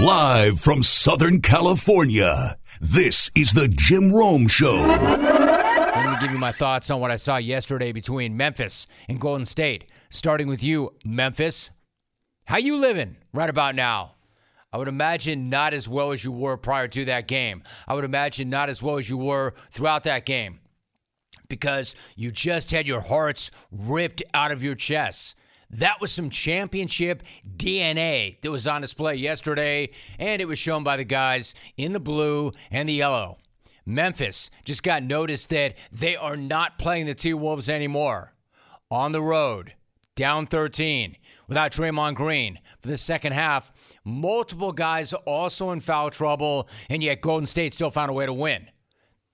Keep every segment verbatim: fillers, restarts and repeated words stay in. Live from Southern California, this is the Jim Rome Show. I'm going to give you my thoughts on what I saw yesterday between Memphis and Golden State. Starting with you, Memphis. How you living right about now? I would imagine not as well as you were prior to that game. I would imagine not as well as you were throughout that game. Because you just had your hearts ripped out of your chests. That was some championship D N A that was on display yesterday, and it was shown by the guys in the blue and the yellow. Memphis just got noticed that they are not playing the T-Wolves anymore. On the road, down thirteen, without Draymond Green for the second half. Multiple guys also in foul trouble, and yet Golden State still found a way to win.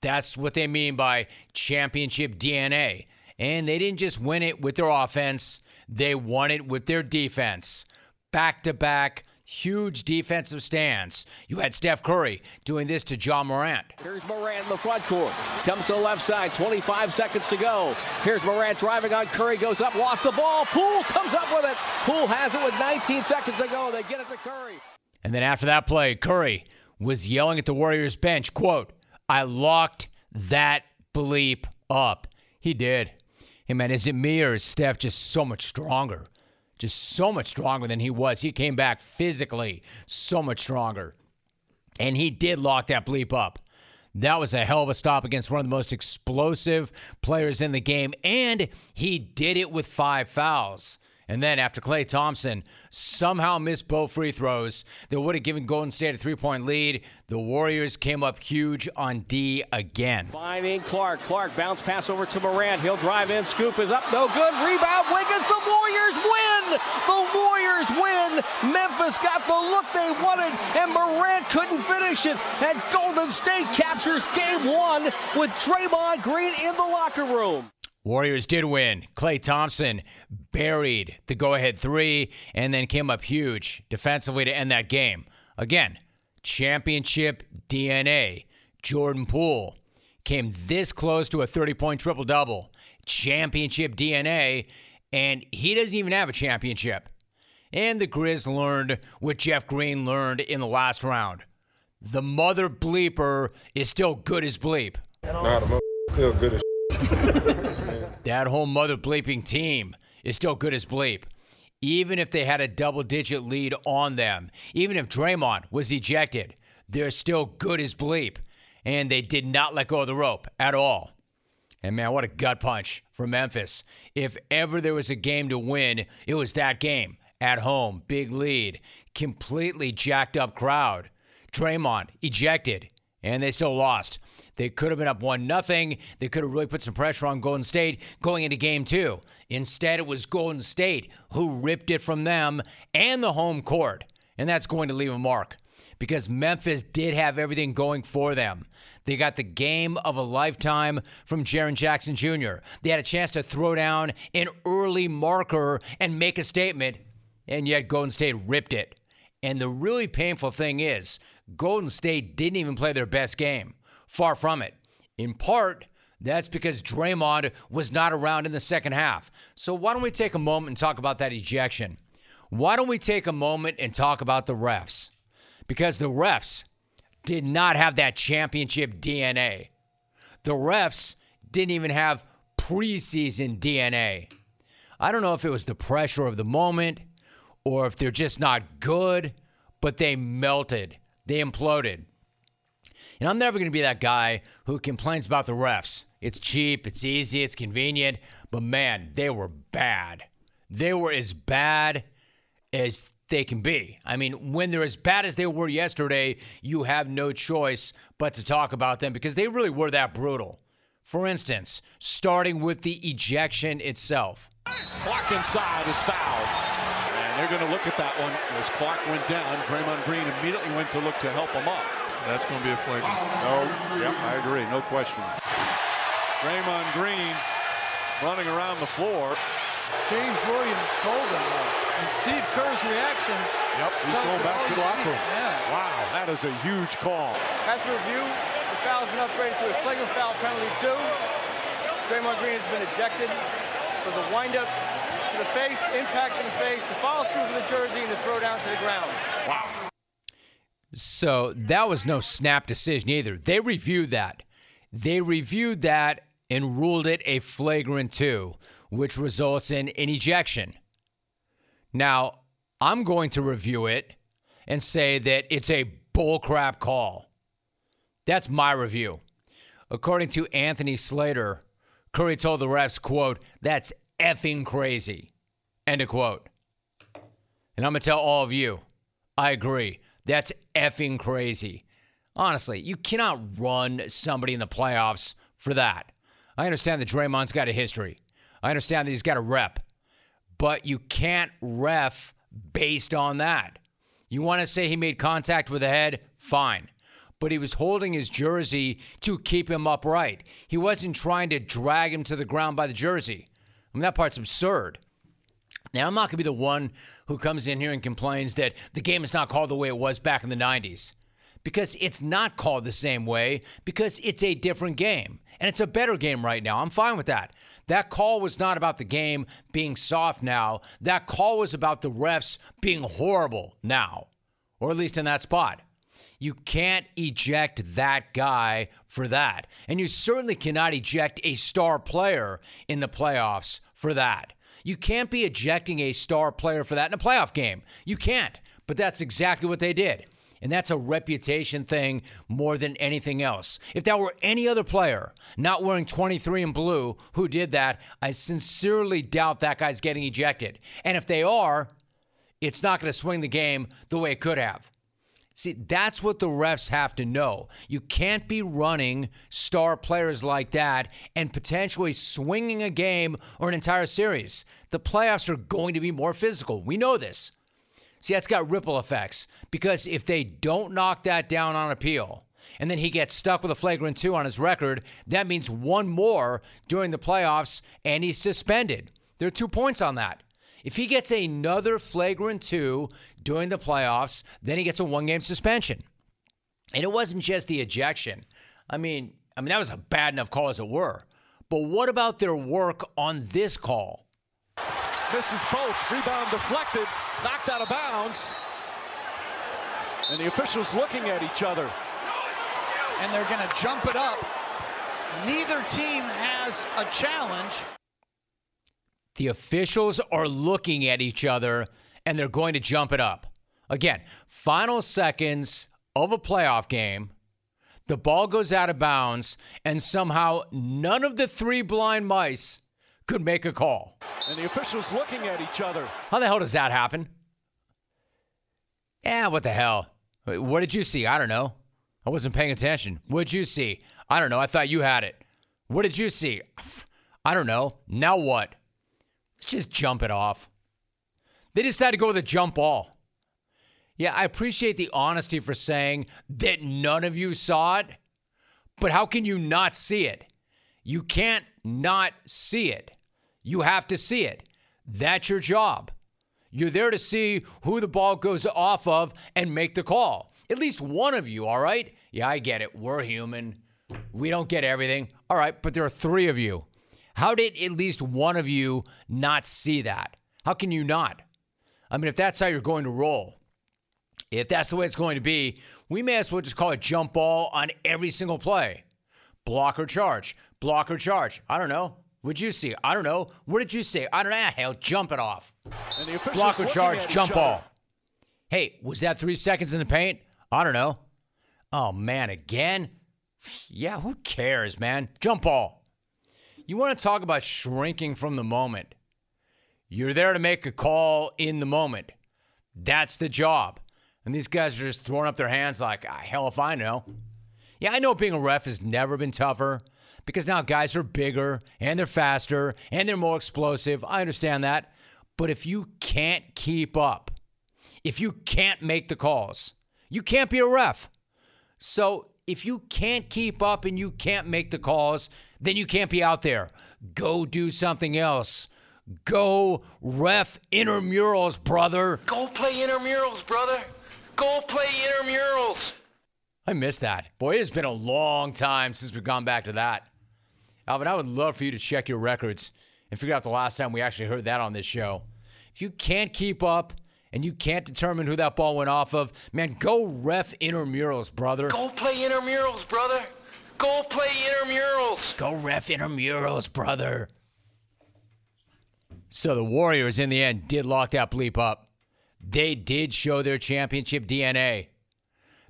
That's what they mean by championship D N A. And they didn't just win it with their offense. They won it with their defense. Back-to-back, huge defensive stands. You had Steph Curry doing this to Ja Morant. Here's Morant in the front court. Comes to the left side, twenty-five seconds to go. Here's Morant driving on Curry, goes up, lost the ball. Poole comes up with it. Poole has it with nineteen seconds to go. They get it to Curry. And then after that play, Curry was yelling at the Warriors bench, quote, "I locked that bleep up." He did. Hey, man, is it me or is Steph just so much stronger? Just so much stronger than he was. He came back physically so much stronger. And he did lock that bleep up. That was a hell of a stop against one of the most explosive players in the game. And he did it with five fouls. And then after Klay Thompson somehow missed both free throws that would have given Golden State a three-point lead, the Warriors came up huge on D again. Finding Clark. Clark bounce pass over to Morant. He'll drive in. Scoop is up. No good. Rebound. Wiggins. The Warriors win. The Warriors win. Memphis got the look they wanted, and Morant couldn't finish it. And Golden State captures game one with Draymond Green in the locker room. Warriors did win. Klay Thompson buried the go-ahead three and then came up huge defensively to end that game. Again, championship D N A. Jordan Poole came this close to a thirty-point triple-double. Championship D N A, and he doesn't even have a championship. And the Grizz learned what Jeff Green learned in the last round. The mother bleeper is still good as bleep. Nah, the mother still good as That whole mother bleeping team is still good as bleep. Even if they had a double-digit lead on them, even if Draymond was ejected, they're still good as bleep. And they did not let go of the rope at all. And, man, what a gut punch from Memphis. If ever there was a game to win, it was that game. At home, big lead, completely jacked-up crowd. Draymond ejected, and they still lost. They could have been up one nothing. They could have really put some pressure on Golden State going into game two. Instead, it was Golden State who ripped it from them and the home court. And that's going to leave a mark because Memphis did have everything going for them. They got the game of a lifetime from Jaren Jackson Junior They had a chance to throw down an early marker and make a statement, and yet Golden State ripped it. And the really painful thing is Golden State didn't even play their best game. Far from it. In part, that's because Draymond was not around in the second half. So why don't we take a moment and talk about that ejection? Why don't we take a moment and talk about the refs? Because the refs did not have that championship D N A. The refs didn't even have preseason D N A. I don't know if it was the pressure of the moment or if they're just not good, but they melted. They imploded. And I'm never going to be that guy who complains about the refs. It's cheap, it's easy, it's convenient. But, man, they were bad. They were as bad as they can be. I mean, when they're as bad as they were yesterday, you have no choice but to talk about them because they really were that brutal. For instance, starting with the ejection itself. Clark inside is fouled. And they're going to look at that one. As Clark went down, Draymond Green immediately went to look to help him up. That's going to be a flagrant. No, yep, I agree. No question. Draymond Green running around the floor. James Williams told him, and Steve Kerr's reaction. Yep, he's going back to the locker room. Yeah. Wow, that is a huge call. After review, the foul's been upgraded to a flagrant foul penalty two. Draymond Green has been ejected for the windup to the face, impact to the face, the follow through for the jersey, and the throw down to the ground. Wow. So that was no snap decision either. They reviewed that. They reviewed that and ruled it a flagrant two, which results in an ejection. Now, I'm going to review it and say that it's a bullcrap call. That's my review. According to Anthony Slater, Curry told the refs, quote, "That's effing crazy," end of quote. And I'm going to tell all of you, I agree. That's effing crazy. Honestly, you cannot run somebody in the playoffs for that. I understand that Draymond's got a history. I understand that he's got a rep. But you can't ref based on that. You want to say he made contact with the head? Fine. But he was holding his jersey to keep him upright. He wasn't trying to drag him to the ground by the jersey. I mean, that part's absurd. Now, I'm not going to be the one who comes in here and complains that the game is not called the way it was back in the nineties. Because it's not called the same way, because it's a different game. And it's a better game right now. I'm fine with that. That call was not about the game being soft now. That call was about the refs being horrible now, or at least in that spot. You can't eject that guy for that. And you certainly cannot eject a star player in the playoffs for that. You can't be ejecting a star player for that in a playoff game. You can't. But that's exactly what they did. And that's a reputation thing more than anything else. If that were any other player not wearing twenty-three and blue who did that, I sincerely doubt that guy's getting ejected. And if they are, it's not going to swing the game the way it could have. See, that's what the refs have to know. You can't be running star players like that and potentially swinging a game or an entire series. The playoffs are going to be more physical. We know this. See, that's got ripple effects, because if they don't knock that down on appeal and then he gets stuck with a flagrant two on his record, that means one more during the playoffs and he's suspended. There are two points on that. If he gets another flagrant two during the playoffs, then he gets a one-game suspension. And it wasn't just the ejection. I mean, I mean that was a bad enough call as it were. But what about their work on this call? Misses both. Rebound deflected. Knocked out of bounds. And the officials looking at each other. And they're going to jump it up. Neither team has a challenge. The officials are looking at each other, and they're going to jump it up. Again, final seconds of a playoff game. The ball goes out of bounds, and somehow none of the three blind mice could make a call. And the officials looking at each other. How the hell does that happen? Eh, what the hell? What did you see? I don't know. I wasn't paying attention. What did you see? I don't know. I thought you had it. What did you see? I don't know. Now what? Let's just jump it off. They decided to go with a jump ball. Yeah, I appreciate the honesty for saying that none of you saw it, but how can you not see it? You can't not see it. You have to see it. That's your job. You're there to see who the ball goes off of and make the call. At least one of you, all right? Yeah, I get it. We're human. We don't get everything. All right, but there are three of you. How did at least one of you not see that? How can you not? I mean, if that's how you're going to roll, if that's the way it's going to be, we may as well just call it jump ball on every single play. Block or charge. Block or charge. I don't know. What'd you see? I don't know. What did you say? I don't know. Hell, jump it off. Block or charge, jump ball. Hey, was that three seconds in the paint? I don't know. Oh, man, again? Yeah, who cares, man? Jump ball. You want to talk about shrinking from the moment. You're there to make a call in the moment. That's the job. And these guys are just throwing up their hands like, ah, hell if I know. Yeah, I know being a ref has never been tougher because now guys are bigger and they're faster and they're more explosive. I understand that. But if you can't keep up, if you can't make the calls, you can't be a ref. So if you can't keep up and you can't make the calls, then you can't be out there. Go do something else. Go ref intramurals, brother. Go play intramurals, brother. Go play intramurals. I miss that. Boy, it has been a long time since we've gone back to that. Alvin, I would love for you to check your records and figure out the last time we actually heard that on this show. If you can't keep up and you can't determine who that ball went off of, man, go ref intramurals, brother. Go play intramurals, brother. Go play intramurals. Go ref intramurals, brother. So the Warriors, in the end, did lock that bleep up. They did show their championship D N A.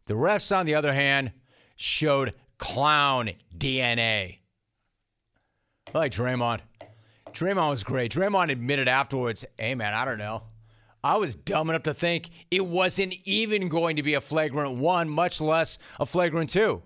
The refs, on the other hand, showed clown D N A. I like Draymond. Draymond was great. Draymond admitted afterwards, hey, man, I don't know. I was dumb enough to think it wasn't even going to be a flagrant one, much less a flagrant two.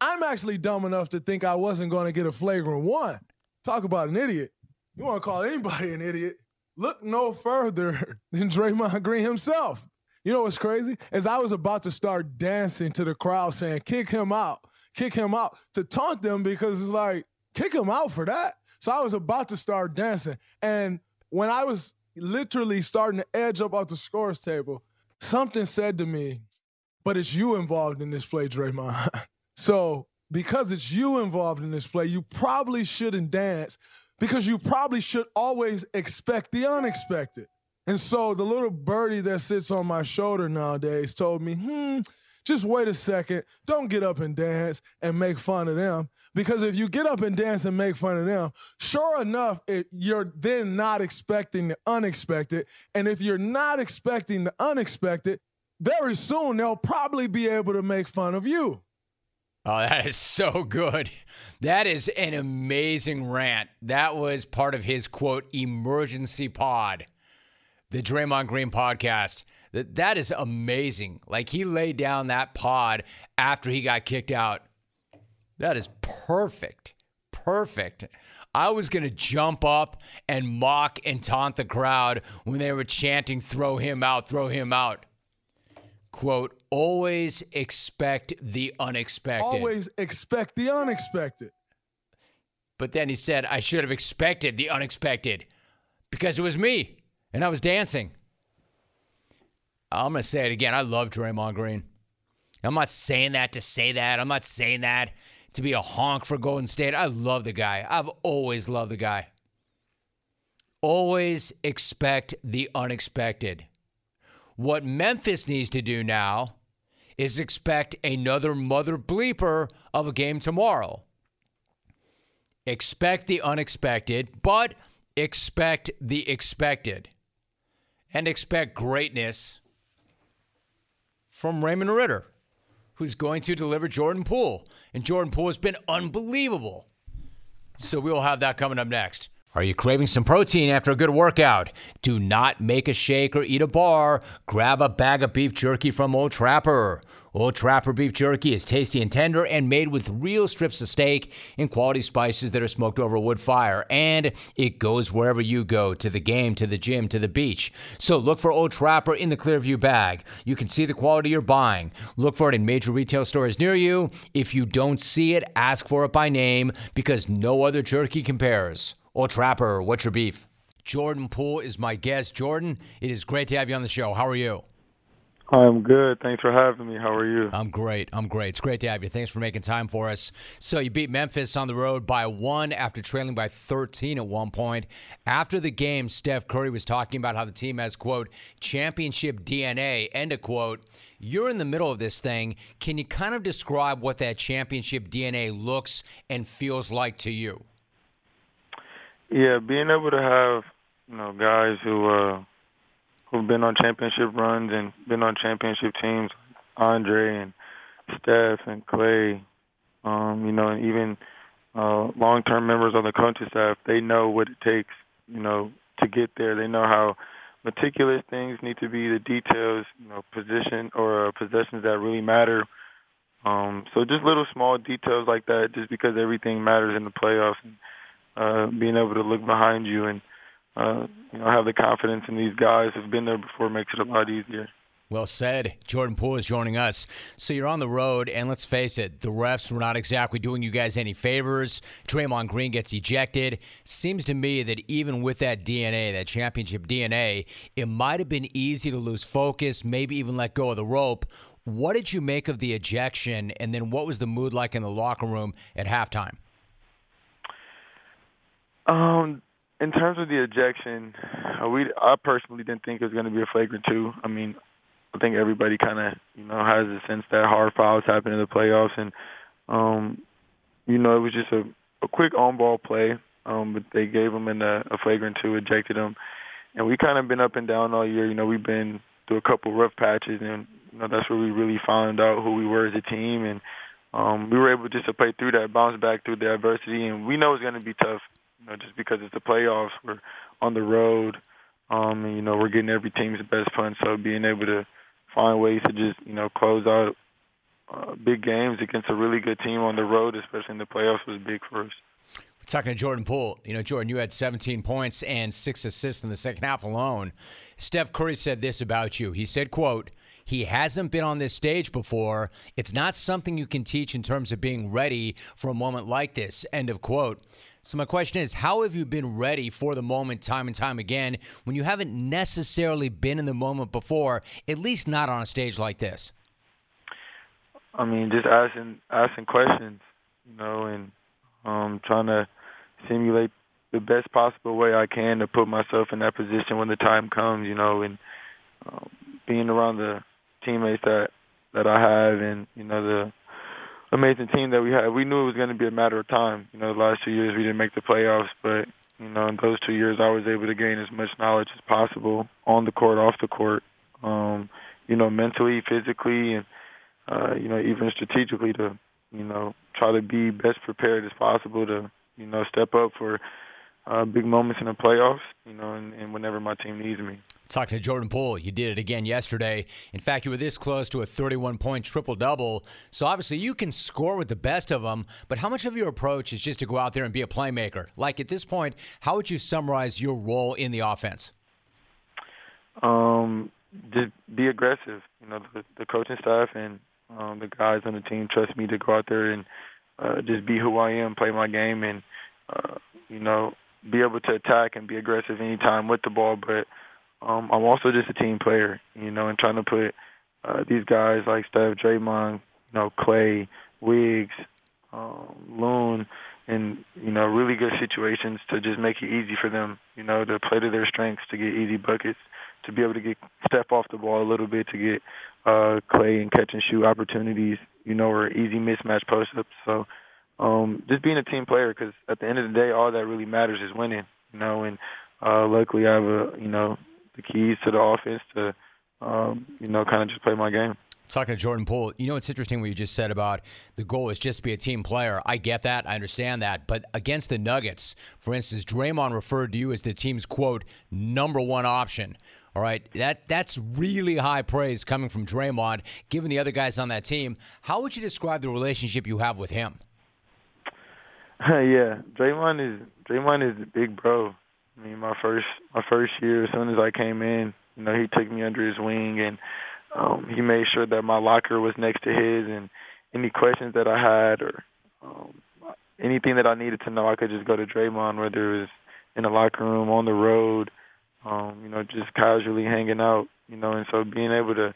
I'm actually dumb enough to think I wasn't going to get a flagrant one. Talk about an idiot. You want to call anybody an idiot? Look no further than Draymond Green himself. You know what's crazy? As I was about to start dancing to the crowd saying, kick him out, kick him out, to taunt them because it's like, kick him out for that. So I was about to start dancing. And when I was literally starting to edge up off the scorers table, something said to me, but it's you involved in this play, Draymond. So because it's you involved in this play, you probably shouldn't dance because you probably should always expect the unexpected. And so the little birdie that sits on my shoulder nowadays told me, hmm, just wait a second. Don't get up and dance and make fun of them. Because if you get up and dance and make fun of them, sure enough, it, you're then not expecting the unexpected. And if you're not expecting the unexpected, very soon they'll probably be able to make fun of you. Oh, that is so good. That is an amazing rant. That was part of his, quote, emergency pod, the Draymond Green podcast. That that is amazing. Like, he laid down that pod after he got kicked out. That is perfect. Perfect. I was going to jump up and mock and taunt the crowd when they were chanting, throw him out, throw him out. Quote, always expect the unexpected. Always expect the unexpected. But then he said, I should have expected the unexpected because it was me and I was dancing. I'm going to say it again. I love Draymond Green. I'm not saying that to say that. I'm not saying that to be a honk for Golden State. I love the guy. I've always loved the guy. Always expect the unexpected. What Memphis needs to do now is expect another mother bleeper of a game tomorrow. Expect the unexpected, but expect the expected. And expect greatness from Raymond Ritter, who's going to deliver Jordan Poole. And Jordan Poole has been unbelievable. So we'll have that coming up next. Are you craving some protein after a good workout? Do not make a shake or eat a bar. Grab a bag of beef jerky from Old Trapper. Old Trapper beef jerky is tasty and tender and made with real strips of steak and quality spices that are smoked over a wood fire. And it goes wherever you go, to the game, to the gym, to the beach. So look for Old Trapper in the Clearview bag. You can see the quality you're buying. Look for it in major retail stores near you. If you don't see it, ask for it by name because no other jerky compares. Old Trapper, what's your beef? Jordan Poole is my guest. Jordan, it is great to have you on the show. How are you? I'm good. Thanks for having me. How are you? I'm great. I'm great. It's great to have you. Thanks for making time for us. So you beat Memphis on the road by one after trailing by thirteen at one point. After the game, Steph Curry was talking about how the team has, quote, championship D N A, end of quote. You're in the middle of this thing. Can you kind of describe what that championship D N A looks and feels like to you? Yeah, being able to have, you know, guys who uh, who've been on championship runs and been on championship teams, Andre and Steph and Klay, um, you know, and even uh, long-term members on the coaching staff, they know what it takes, you know, to get there. They know how meticulous things need to be, the details, you know, position or uh, possessions that really matter. Um, so just little small details like that, just because everything matters in the playoffs. And, Uh, being able to look behind you and uh, you know, have the confidence in these guys who've been there before makes it a lot easier. Well said. Jordan Poole is joining us. So you're on the road, and let's face it, the refs were not exactly doing you guys any favors. Draymond Green gets ejected. Seems to me that even with that D N A, that championship D N A, it might have been easy to lose focus, maybe even let go of the rope. What did you make of the ejection, and then what was the mood like in the locker room at halftime? Um, In terms of the ejection, we I personally didn't think it was going to be a flagrant two. I mean, I think everybody kind of, you know, has a sense that hard fouls happen in the playoffs. And, um, you know, it was just a, a quick on-ball play, um, but they gave him in a, a flagrant two, ejected him. And we kind of been up and down all year. You know, we've been through a couple rough patches, and you know, that's where we really found out who we were as a team. And um, we were able just to play through that, bounce back through the adversity. And we know it's going to be tough, you know, just because it's the playoffs. We're on the road. Um, and, you know, we're getting every team's best punch. So being able to find ways to just, you know, close out uh, big games against a really good team on the road, especially in the playoffs, was big for us. We're talking to Jordan Poole. You know, Jordan, you had seventeen points and six assists in the second half alone. Steph Curry said this about you. He said, quote, "He hasn't been on this stage before. It's not something you can teach in terms of being ready for a moment like this," end of quote. So my question is, how have you been ready for the moment time and time again when you haven't necessarily been in the moment before, at least not on a stage like this? I mean, just asking asking questions, you know, and um, trying to simulate the best possible way I can to put myself in that position when the time comes, you know, and uh, being around the teammates that, that I have and, you know, the amazing team that we had. We knew it was going to be a matter of time. You know, the last two years we didn't make the playoffs, but, you know, in those two years I was able to gain as much knowledge as possible on the court, off the court, um, you know, mentally, physically, and, uh, you know, even strategically to, you know, try to be best prepared as possible to, you know, step up for uh, big moments in the playoffs, you know, and, and whenever my team needs me. Talking to Jordan Poole, you did it again yesterday. In fact, you were this close to a thirty-one point triple-double. So obviously you can score with the best of them, but how much of your approach is just to go out there and be a playmaker? Like at this point, how would you summarize your role in the offense? Um, just be aggressive. You know, the, the coaching staff and um, the guys on the team trust me to go out there and uh, just be who I am, play my game, and, uh, you know, be able to attack and be aggressive anytime with the ball, but Um, I'm also just a team player, you know, and trying to put uh, these guys like Steph, Draymond, you know, Klay, Wiggs, um, Loon, in, you know, really good situations to just make it easy for them, you know, to play to their strengths, to get easy buckets, to be able to get step off the ball a little bit, to get uh, Klay and catch and shoot opportunities, you know, or easy mismatch post-ups. So um, just being a team player, because at the end of the day, all that really matters is winning, you know, and uh, luckily I have a, you know, the keys to the offense to, um, you know, kind of just play my game. Talking to Jordan Poole, you know, it's interesting what you just said about the goal is just to be a team player. I get that. I understand that. But against the Nuggets, for instance, Draymond referred to you as the team's, quote, number one option. All right. That that's really high praise coming from Draymond, given the other guys on that team. How would you describe the relationship you have with him? yeah. Draymond is Draymond is the big bro. I mean, my first my first year, as soon as I came in, you know, he took me under his wing, and um, he made sure that my locker was next to his, and any questions that I had or um, anything that I needed to know, I could just go to Draymond, whether it was in the locker room, on the road, um, you know, just casually hanging out, you know, and so being able to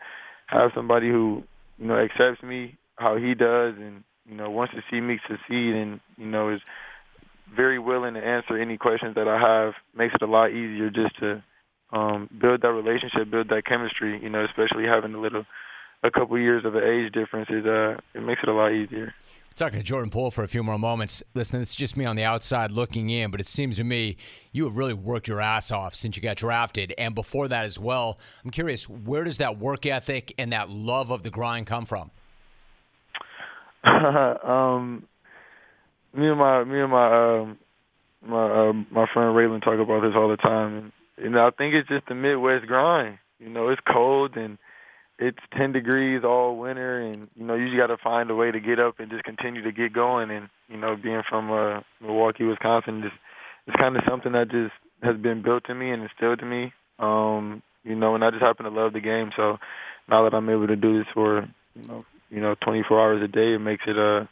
have somebody who, you know, accepts me how he does and, you know, wants to see me succeed and, you know, is very willing to answer any questions that I have makes it a lot easier just to um, build that relationship, build that chemistry, you know, especially having a little, a couple years of an age difference is, uh, it makes it a lot easier. Talking to Jordan Poole for a few more moments. Listen, it's just me on the outside looking in, but it seems to me you have really worked your ass off since you got drafted, and before that as well. I'm curious, where does that work ethic and that love of the grind come from? um... Me and my me and my um, my uh, my friend Raylan talk about this all the time, and you know, I think it's just the Midwest grind. You know, it's cold and it's ten degrees all winter, and you know, you just got to find a way to get up and just continue to get going. And you know, being from uh, Milwaukee, Wisconsin, just it's kind of something that just has been built in me and instilled in me. Um, you know, and I just happen to love the game. So now that I'm able to do this for you know you know twenty-four hours a day, it makes it a uh,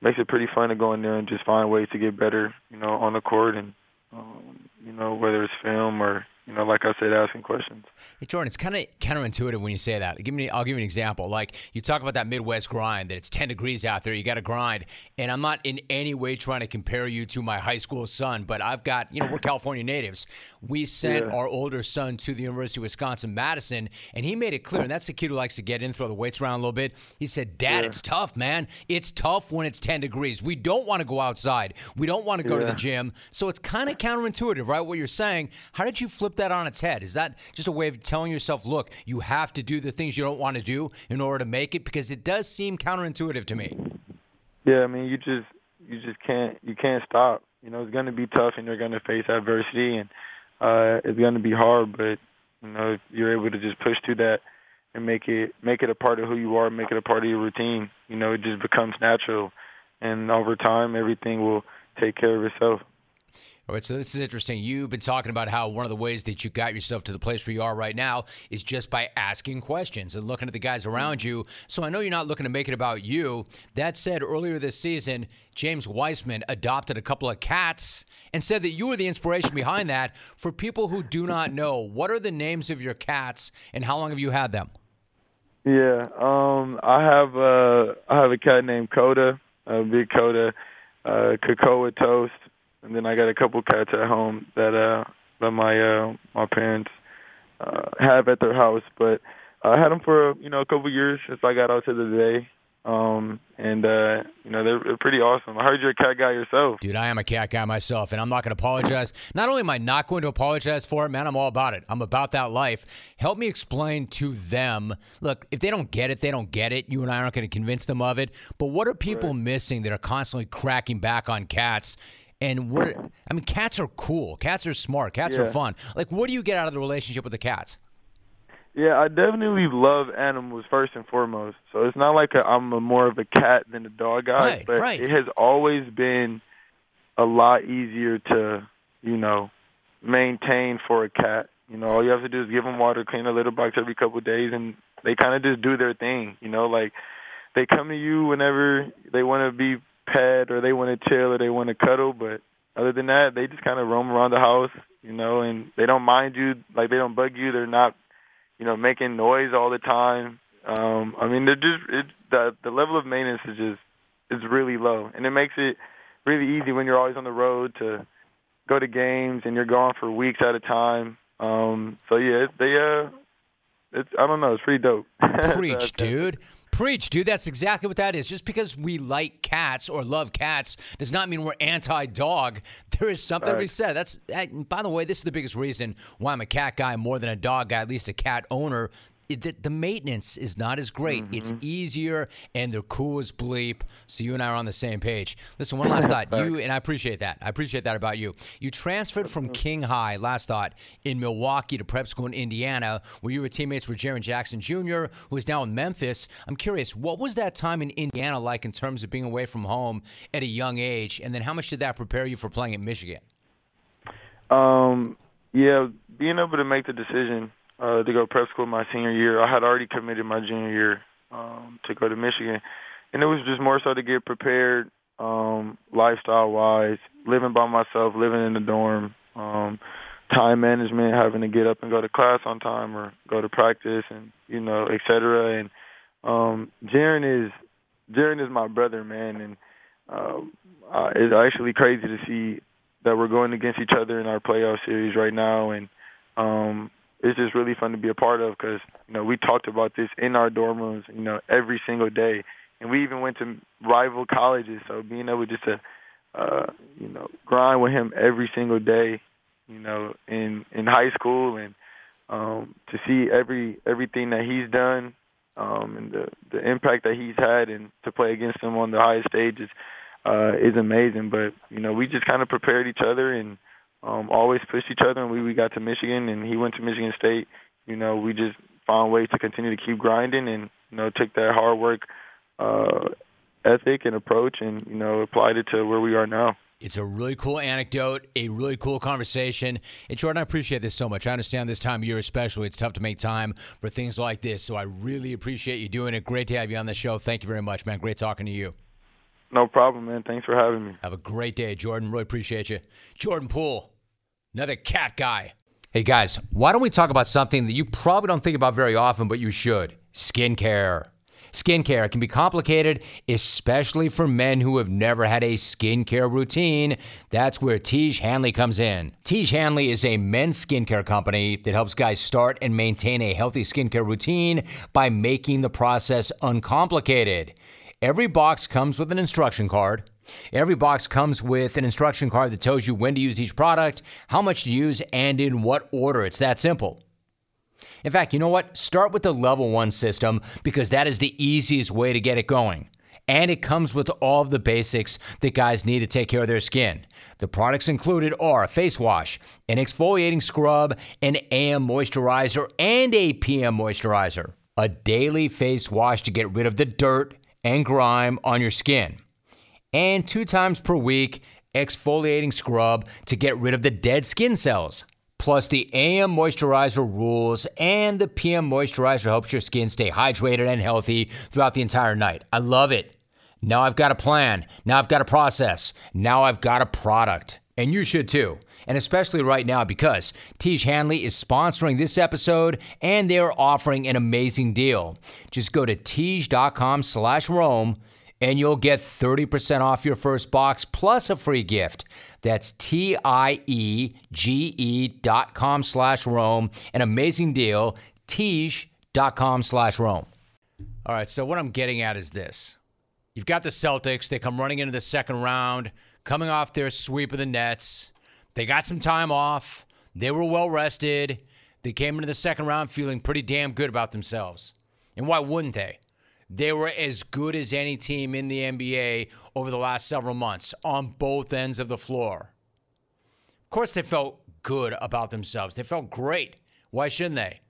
makes it pretty fun to go in there and just find ways to get better, you know, on the court and, um, you know, whether it's film or, you know, like I said, asking questions. Hey, Jordan, it's kind of counterintuitive when you say that. Give me, I'll give you an example. Like, you talk about that Midwest grind, that it's ten degrees out there, you got to grind. And I'm not in any way trying to compare you to my high school son, but I've got, you know, we're California natives. We sent yeah. our older son to the University of Wisconsin-Madison, and he made it clear, and that's the kid who likes to get in, throw the weights around a little bit. He said, Dad, yeah. it's tough, man. It's tough when it's ten degrees. We don't want to go outside. We don't want to go yeah. to the gym. So it's kind of counterintuitive, right, what you're saying. How did you flip that on its head? Is that just a way of telling yourself, look, you have to do the things you don't want to do in order to make it? Because it does seem counterintuitive to me. Yeah, I mean, you just you just can't you can't stop. You know, it's going to be tough, and you're going to face adversity, and uh, it's going to be hard. But you know, if you're able to just push through that and make it make it a part of who you are, make it a part of your routine, you know, it just becomes natural, and over time, everything will take care of itself. All right, so this is interesting. You've been talking about how one of the ways that you got yourself to the place where you are right now is just by asking questions and looking at the guys around you. So I know you're not looking to make it about you. That said, earlier this season, James Wiseman adopted a couple of cats and said that you were the inspiration behind that. For people who do not know, what are the names of your cats and how long have you had them? Yeah, um, I have uh, I have a cat named Coda, uh, Big Coda, uh, Cocoa Toast. And then I got a couple cats at home that uh, that my uh, my parents uh, have at their house. But I had them for you know a couple years since I got out to the day, um, and uh, you know they're pretty awesome. I heard you're a cat guy yourself, dude. I am a cat guy myself, and I'm not going to apologize. Not only am I not going to apologize for it, man, I'm all about it. I'm about that life. Help me explain to them. Look, if they don't get it, they don't get it. You and I aren't going to convince them of it. But what are people right. missing that are constantly cracking back on cats? And what I mean, cats are cool. Cats are smart. Cats yeah. are fun. Like, what do you get out of the relationship with the cats? Yeah, I definitely love animals first and foremost. So it's not like a, I'm a more of a cat than a dog guy. Right, but right. it has always been a lot easier to, you know, maintain for a cat. You know, all you have to do is give them water, clean a litter box every couple of days, and they kind of just do their thing. You know, like, they come to you whenever they want to be pet or they want to chill or they want to cuddle, but other than that, they just kind of roam around the house, you know, and they don't mind you, like they don't bug you. They're not, you know, making noise all the time. Um, I mean, they're just it, the the level of maintenance is just is really low, and it makes it really easy when you're always on the road to go to games and you're gone for weeks at a time. Um, so yeah, they uh, it's I don't know, it's pretty dope. Preach, dude. Preach, dude. That's exactly what that is. Just because we like cats or love cats does not mean we're anti-dog. There is something right. to be said. That's, that, by the way, this is the biggest reason why I'm a cat guy more than a dog guy, at least a cat owner. It, the, the maintenance is not as great. Mm-hmm. It's easier, and they're cool as bleep. So you and I are on the same page. Listen, one last thought. You and I appreciate that. I appreciate that about you. You transferred from King High, last thought, in Milwaukee to prep school in Indiana, where you were teammates with Jaren Jackson Junior, who is now in Memphis. I'm curious, what was that time in Indiana like in terms of being away from home at a young age, and then how much did that prepare you for playing at Michigan? Um, yeah, being able to make the decision Uh, to go prep school my senior year. I had already committed my junior year um, to go to Michigan. And it was just more so to get prepared um, lifestyle-wise, living by myself, living in the dorm, um, time management, having to get up and go to class on time or go to practice and, you know, et cetera. And um, Jaren is Jaren is my brother, man. And uh, uh, it's actually crazy to see that we're going against each other in our playoff series right now. And um it's just really fun to be a part of because, you know, we talked about this in our dorm rooms, you know, every single day. And we even went to rival colleges, so being able just to, uh, you know, grind with him every single day, you know, in, in high school and um, to see every everything that he's done um, and the, the impact that he's had and to play against him on the highest stage is, uh, is amazing. But, you know, we just kind of prepared each other and, Um, always pushed each other, and we, we got to Michigan, and he went to Michigan State. You know, we just found ways to continue to keep grinding and, you know, take that hard work uh, ethic and approach and, you know, applied it to where we are now. It's a really cool anecdote, a really cool conversation. And, Jordan, I appreciate this so much. I understand this time of year especially, it's tough to make time for things like this. So I really appreciate you doing it. Great to have you on the show. Thank you very much, man. Great talking to you. No problem, man. Thanks for having me. Have a great day, Jordan. Really appreciate you. Jordan Poole, another cat guy. Hey guys, why don't we talk about something that you probably don't think about very often, but you should? Skincare. Skincare can be complicated, especially for men who have never had a skincare routine. That's where Tiege Hanley comes in. Tiege Hanley is a men's skincare company that helps guys start and maintain a healthy skincare routine by making the process uncomplicated. Every box comes with an instruction card. Every box comes with an instruction card that tells you when to use each product, how much to use, and in what order. It's that simple. In fact, you know what? Start with the level one system because that is the easiest way to get it going. And it comes with all of the basics that guys need to take care of their skin. The products included are a face wash, an exfoliating scrub, an A M moisturizer, and a P M moisturizer. A daily face wash to get rid of the dirt and grime on your skin. And two times per week, exfoliating scrub to get rid of the dead skin cells. Plus, the A M moisturizer rules, and the P M moisturizer helps your skin stay hydrated and healthy throughout the entire night. I love it. Now I've got a plan. Now I've got a process. Now I've got a product. And you should too. And especially right now because Tiege Hanley is sponsoring this episode and they're offering an amazing deal. Just go to Tiege.com slash Rome and you'll get thirty percent off your first box plus a free gift. That's T I E G E dot com slash Rome. An amazing deal. Tiege.com slash Rome. All right, so what I'm getting at is this. You've got the Celtics. They come running into the second round, coming off their sweep of the Nets. They got some time off. They were well-rested. They came into the second round feeling pretty damn good about themselves. And why wouldn't they? They were as good as any team in the N B A over the last several months on both ends of the floor. Of course, they felt good about themselves. They felt great. Why shouldn't they?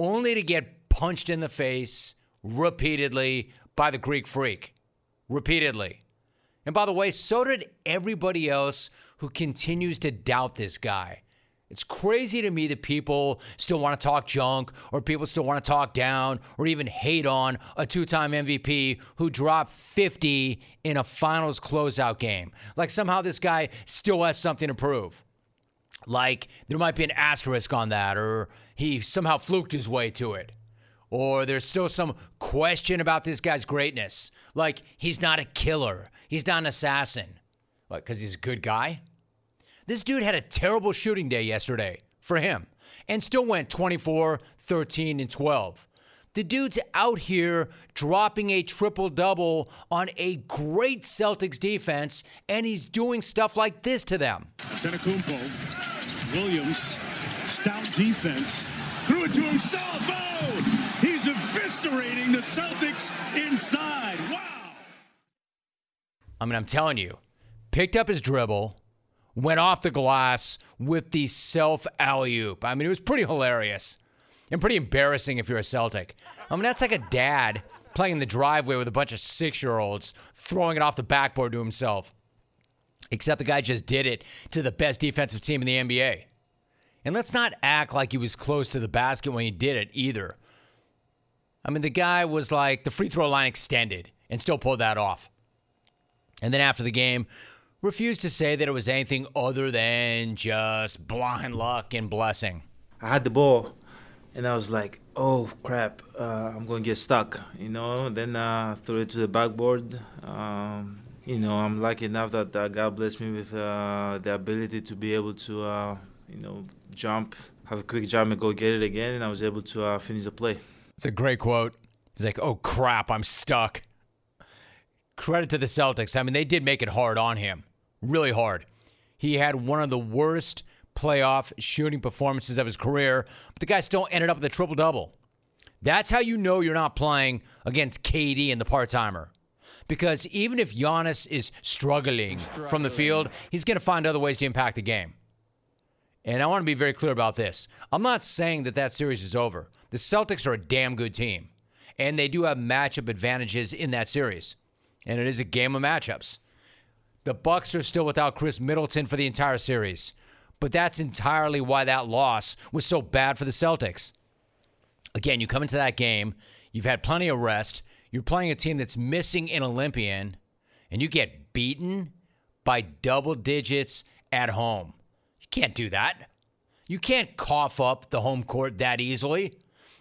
Only to get punched in the face repeatedly by the Greek Freak. Repeatedly. And by the way, so did everybody else who continues to doubt this guy. It's crazy to me that people still want to talk junk or people still want to talk down or even hate on a two-time M V P who dropped fifty in a finals closeout game. Like somehow this guy still has something to prove. Like there might be an asterisk on that or he somehow fluked his way to it. Or there's still some question about this guy's greatness. Like he's not a killer. He's not an assassin. What, because he's a good guy? This dude had a terrible shooting day yesterday for him and still went twenty-four, thirteen, and twelve. The dude's out here dropping a triple-double on a great Celtics defense, and he's doing stuff like this to them. Antetokounmpo, Williams, stout defense, threw it to himself. Oh, he's eviscerating the Celtics inside. Wow. I mean, I'm telling you, picked up his dribble, went off the glass with the self-alley-oop. I mean, it was pretty hilarious and pretty embarrassing if you're a Celtic. I mean, that's like a dad playing in the driveway with a bunch of six-year-olds throwing it off the backboard to himself. Except the guy just did it to the best defensive team in the N B A. And let's not act like he was close to the basket when he did it either. I mean, the guy was like the free throw line extended and still pulled that off. And then after the game, refused to say that it was anything other than just blind luck and blessing. I had the ball, and I was like, oh, crap, uh, I'm going to get stuck, you know. Then I uh, threw it to the backboard. Um, you know, I'm lucky enough that uh, God blessed me with uh, the ability to be able to, uh, you know, jump, have a quick jump and go get it again, and I was able to uh, finish the play. It's a great quote. He's like, oh, crap, I'm stuck. Credit to the Celtics. I mean, they did make it hard on him. Really hard. He had one of the worst playoff shooting performances of his career, but the guy still ended up with a triple-double. That's how you know you're not playing against K D and the part-timer. Because even if Giannis is struggling, struggling. from the field, he's going to find other ways to impact the game. And I want to be very clear about this. I'm not saying that that series is over. The Celtics are a damn good team, and they do have matchup advantages in that series. And it is a game of matchups. The Bucks are still without Chris Middleton for the entire series. But that's entirely why that loss was so bad for the Celtics. Again, you come into that game, you've had plenty of rest, you're playing a team that's missing an Olympian, and you get beaten by double digits at home. You can't do that. You can't cough up the home court that easily.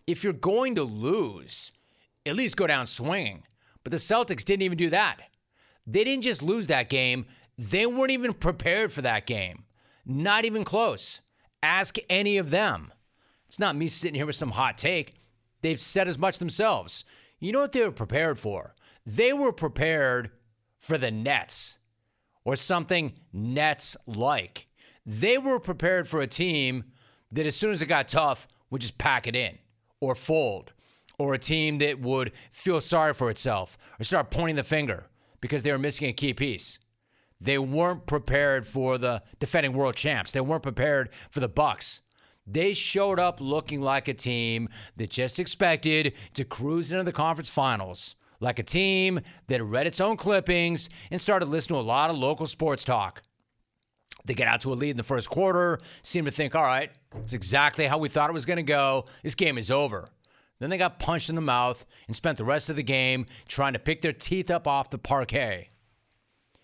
If you're going to lose, at least go down swinging. But the Celtics didn't even do that. They didn't just lose that game. They weren't even prepared for that game. Not even close. Ask any of them. It's not me sitting here with some hot take. They've said as much themselves. You know what they were prepared for? They were prepared for the Nets or something Nets-like. They were prepared for a team that as soon as it got tough would just pack it in or fold, or a team that would feel sorry for itself or start pointing the finger because they were missing a key piece. They weren't prepared for the defending world champs. They weren't prepared for the Bucks. They showed up looking like a team that just expected to cruise into the conference finals, like a team that read its own clippings and started listening to a lot of local sports talk. They get out to a lead in the first quarter, seem to think, all right, it's exactly how we thought it was going to go. This game is over. Then they got punched in the mouth and spent the rest of the game trying to pick their teeth up off the parquet.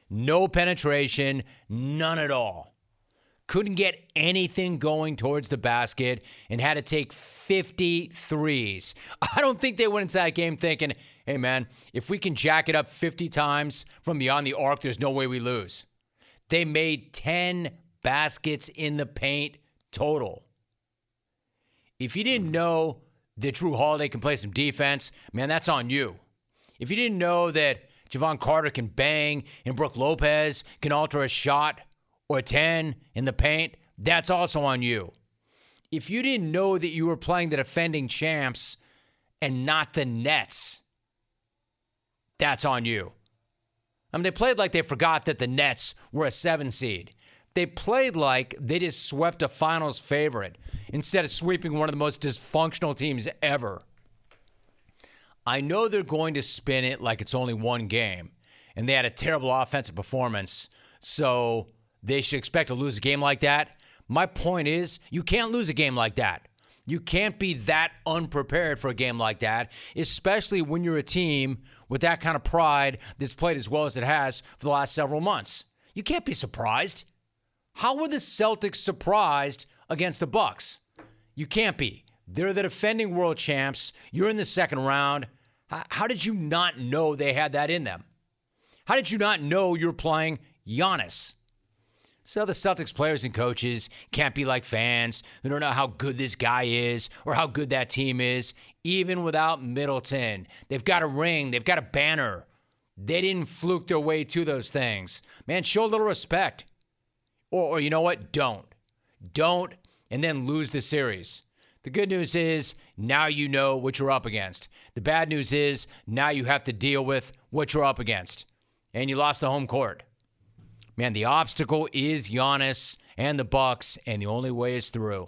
No penetration, none at all. Couldn't get anything going towards the basket and had to take fifty threes. I don't think they went into that game thinking, hey, man, if we can jack it up fifty times from beyond the arc, there's no way we lose. They made ten baskets in the paint total. If you didn't know that Jrue Holiday can play some defense, man, that's on you. If you didn't know that Javon Carter can bang and Brooke Lopez can alter a shot or ten in the paint, that's also on you. If you didn't know that you were playing the defending champs and not the Nets, that's on you. I mean, they played like they forgot that the Nets were a seven seed. They played like they just swept a finals favorite instead of sweeping one of the most dysfunctional teams ever. I know they're going to spin it like it's only one game, and they had a terrible offensive performance, so they should expect to lose a game like that. My point is, you can't lose a game like that. You can't be that unprepared for a game like that, especially when you're a team with that kind of pride that's played as well as it has for the last several months. You can't be surprised. How were the Celtics surprised against the Bucks? You can't be. They're the defending world champs. You're in the second round. How did you not know they had that in them? How did you not know you're playing Giannis? So the Celtics players and coaches can't be like fans who don't know how good this guy is or how good that team is, even without Middleton. They've got a ring. They've got a banner. They didn't fluke their way to those things. Man, show a little respect. Or, or you know what? Don't. Don't, and then lose the series. The good news is now you know what you're up against. The bad news is now you have to deal with what you're up against. And you lost the home court. Man, the obstacle is Giannis and the Bucks, and the only way is through.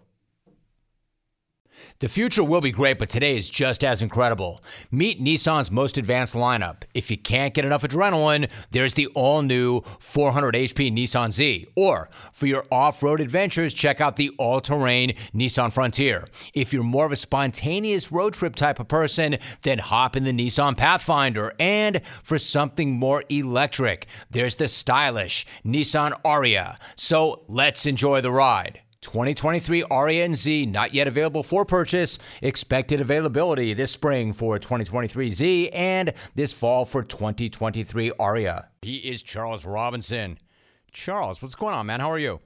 The future will be great, but today is just as incredible. Meet Nissan's most advanced lineup. If you can't get enough adrenaline, there's the all-new four hundred H P Nissan Z. Or, for your off-road adventures, check out the all-terrain Nissan Frontier. If you're more of a spontaneous road trip type of person, then hop in the Nissan Pathfinder. And for something more electric, there's the stylish Nissan Ariya. So, let's enjoy the ride. twenty twenty-three Ariya and Z, not yet available for purchase. Expected availability this spring for twenty twenty-three Z and this fall for twenty twenty-three Ariya. He is Charles Robinson. Charles, what's going on, man? How are you?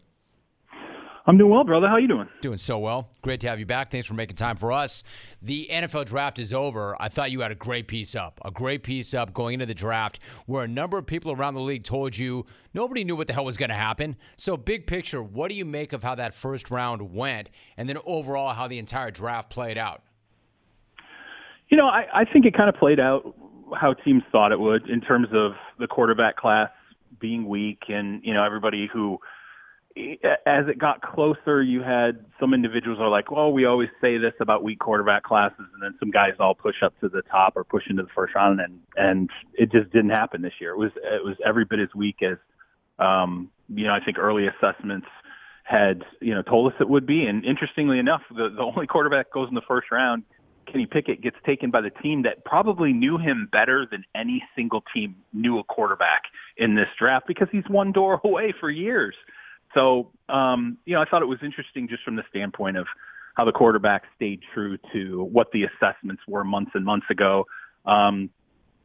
I'm doing well, brother. How are you doing? Doing so well. Great to have you back. Thanks for making time for us. The N F L draft is over. I thought you had a great piece up, a great piece up going into the draft where a number of people around the league told you nobody knew what the hell was going to happen. So big picture, what do you make of how that first round went and then overall how the entire draft played out? You know, I, I think it kind of played out how teams thought it would in terms of the quarterback class being weak and, you know, everybody who – as it got closer, you had some individuals are like, well, we always say this about weak quarterback classes, and then some guys all push up to the top or push into the first round, and and it just didn't happen this year. It was it was every bit as weak as, um, you know, I think early assessments had, you know, told us it would be. And interestingly enough, the, the only quarterback goes in the first round, Kenny Pickett, gets taken by the team that probably knew him better than any single team knew a quarterback in this draft because he's one door away for years. So, um, you know, I thought it was interesting just from the standpoint of how the quarterback stayed true to what the assessments were months and months ago. Um,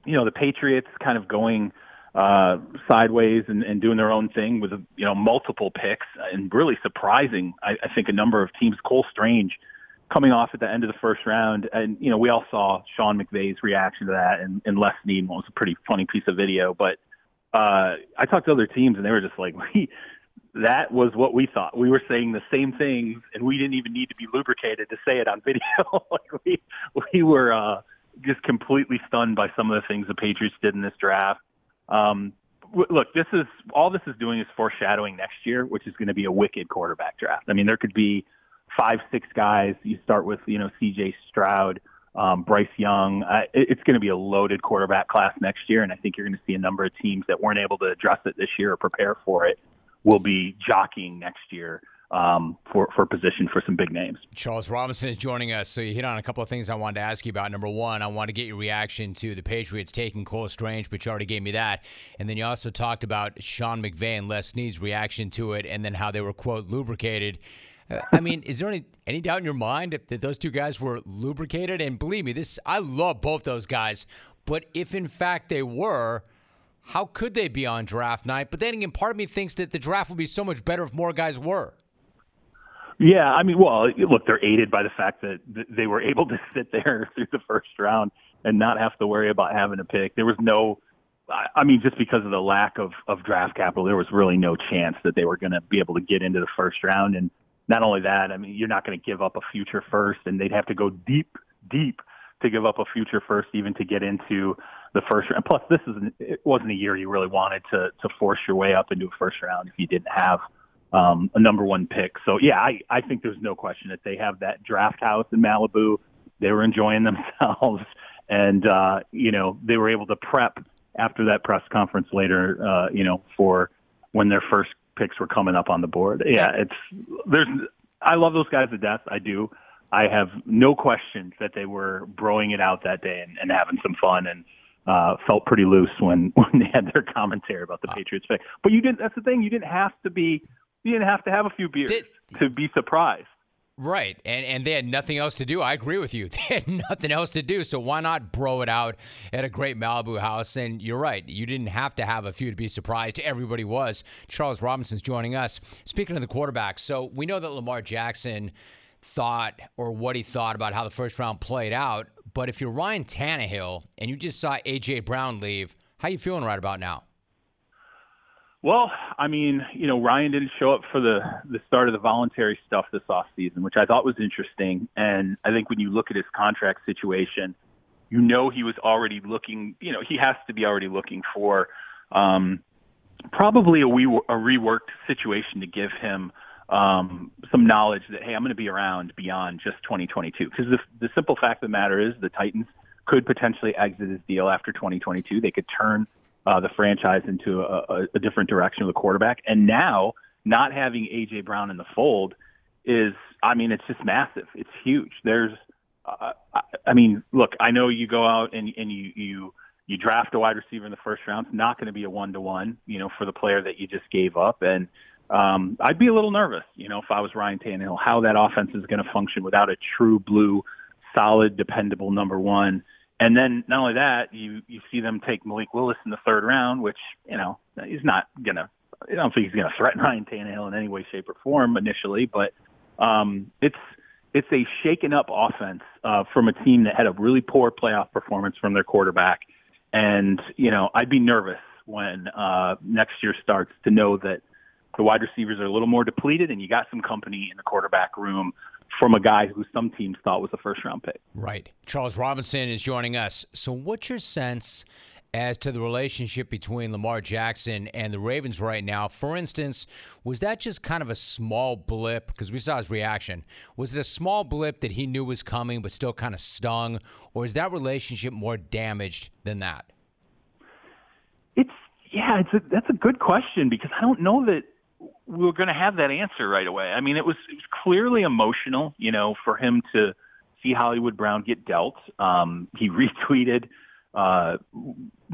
you know, the Patriots kind of going uh, sideways and, and doing their own thing with, you know, multiple picks and really surprising, I, I think, a number of teams. Cole Strange coming off at the end of the first round. And, you know, we all saw Sean McVay's reaction to that and, and Les Snead was a pretty funny piece of video. But uh, I talked to other teams and they were just like, we – that was what we thought. We were saying the same things, and we didn't even need to be lubricated to say it on video. like we we were uh, just completely stunned by some of the things the Patriots did in this draft. Um, w- look, this is all this is doing is foreshadowing next year, which is going to be a wicked quarterback draft. I mean, there could be five, six guys. You start with you know C J Stroud, um, Bryce Young. Uh, it, it's going to be a loaded quarterback class next year, and I think you're going to see a number of teams that weren't able to address it this year or prepare for it will be jockeying next year um, for, for position for some big names. Charles Robinson is joining us. So you hit on a couple of things I wanted to ask you about. Number one, I want to get your reaction to the Patriots taking Cole Strange, but you already gave me that. And then you also talked about Sean McVay and Les Snead's reaction to it and then how they were, quote, lubricated. Uh, I mean, is there any, any doubt in your mind that those two guys were lubricated? And believe me, this I love both those guys. But if, in fact, they were, how could they be on draft night? But then again, part of me thinks that the draft would be so much better if more guys were. Yeah, I mean, well, look, they're aided by the fact that they were able to sit there through the first round and not have to worry about having a pick. There was no, I mean, just because of the lack of, of draft capital, there was really no chance that they were going to be able to get into the first round. And not only that, I mean, you're not going to give up a future first, and they'd have to go deep, deep to give up a future first even to get into the first round. Plus, this is an, it wasn't a year you really wanted to to force your way up into a first round if you didn't have um, a number one pick. So, yeah, I, I think there's no question that they have that draft house in Malibu. They were enjoying themselves, and, uh, you know, they were able to prep after that press conference later, uh, you know, for when their first picks were coming up on the board. Yeah, it's there's I love those guys to death. I do. I have no question that they were broing it out that day and, and having some fun and uh, felt pretty loose when, when they had their commentary about the uh, Patriots pick. But you didn't. That's the thing. You didn't have to be. You didn't have to have a few beers did, to be surprised. Right, and and they had nothing else to do. I agree with you. They had nothing else to do. So why not bro it out at a great Malibu house? And you're right. You didn't have to have a few to be surprised. Everybody was. Charles Robinson's joining us. Speaking of the quarterback, so we know that Lamar Jackson thought or what he thought about how the first round played out. But if you're Ryan Tannehill and you just saw A J. Brown leave, how you feeling right about now? Well, I mean, you know, Ryan didn't show up for the, the start of the voluntary stuff this offseason, which I thought was interesting. And I think when you look at his contract situation, you know he was already looking, you know, he has to be already looking for um, probably a, we, a reworked situation to give him Um, some knowledge that, hey, I'm going to be around beyond just twenty twenty-two. Because the, the simple fact of the matter is the Titans could potentially exit his deal after twenty twenty-two. They could turn uh, the franchise into a, a different direction with the quarterback. And now not having A J. Brown in the fold is, I mean, it's just massive. It's huge. There's, uh, I mean, look, I know you go out and, and you, you, you draft a wide receiver in the first round. It's not going to be a one-to-one, you know, for the player that you just gave up. And Um, I'd be a little nervous, you know, if I was Ryan Tannehill, how that offense is going to function without a true blue, solid, dependable number one. And then not only that, you, you see them take Malik Willis in the third round, which, you know, he's not going to, I don't think he's going to threaten Ryan Tannehill in any way, shape, or form initially. But um, it's it's a shaken up offense uh, from a team that had a really poor playoff performance from their quarterback. And, you know, I'd be nervous when uh, next year starts to know that the wide receivers are a little more depleted, and you got some company in the quarterback room from a guy who some teams thought was a first-round pick. Right. Charles Robinson is joining us. So what's your sense as to the relationship between Lamar Jackson and the Ravens right now? For instance, was that just kind of a small blip? Because we saw his reaction. Was it a small blip that he knew was coming but still kind of stung? Or is that relationship more damaged than that? It's yeah, it's a, that's a good question because I don't know that we were going to have that answer right away. I mean, it was, it was clearly emotional, you know, for him to see Hollywood Brown get dealt. Um, he retweeted a uh,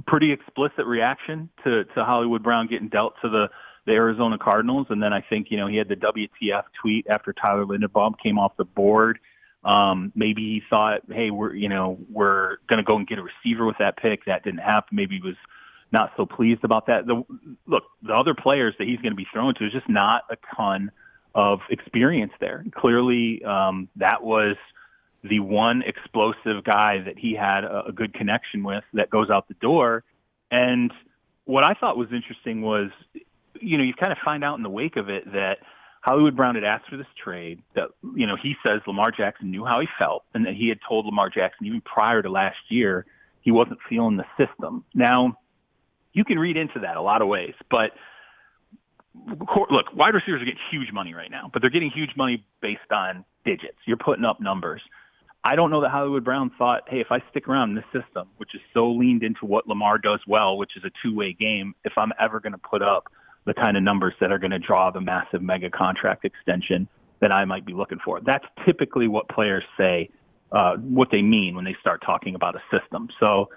pretty explicit reaction to, to Hollywood Brown getting dealt to the, the Arizona Cardinals. And then I think, you know, he had the W T F tweet after Tyler Linderbaum came off the board. Um, maybe he thought, hey, we're, you know, we're going to go and get a receiver with that pick. That didn't happen. Maybe he was not so pleased about that. The, look, the other players that he's going to be thrown to is just not a ton of experience there. Clearly, um, that was the one explosive guy that he had a, a good connection with that goes out the door. And what I thought was interesting was, you know, you kind of find out in the wake of it that Hollywood Brown had asked for this trade, that, you know, he says Lamar Jackson knew how he felt and that he had told Lamar Jackson even prior to last year he wasn't feeling the system. Now, you can read into that a lot of ways, but look, wide receivers are getting huge money right now, but they're getting huge money based on digits. You're putting up numbers. I don't know that Hollywood Brown thought, hey, if I stick around in this system, which is so leaned into what Lamar does well, which is a two-way game, if I'm ever going to put up the kind of numbers that are going to draw the massive mega contract extension that I might be looking for. That's typically what players say, uh, what they mean when they start talking about a system. So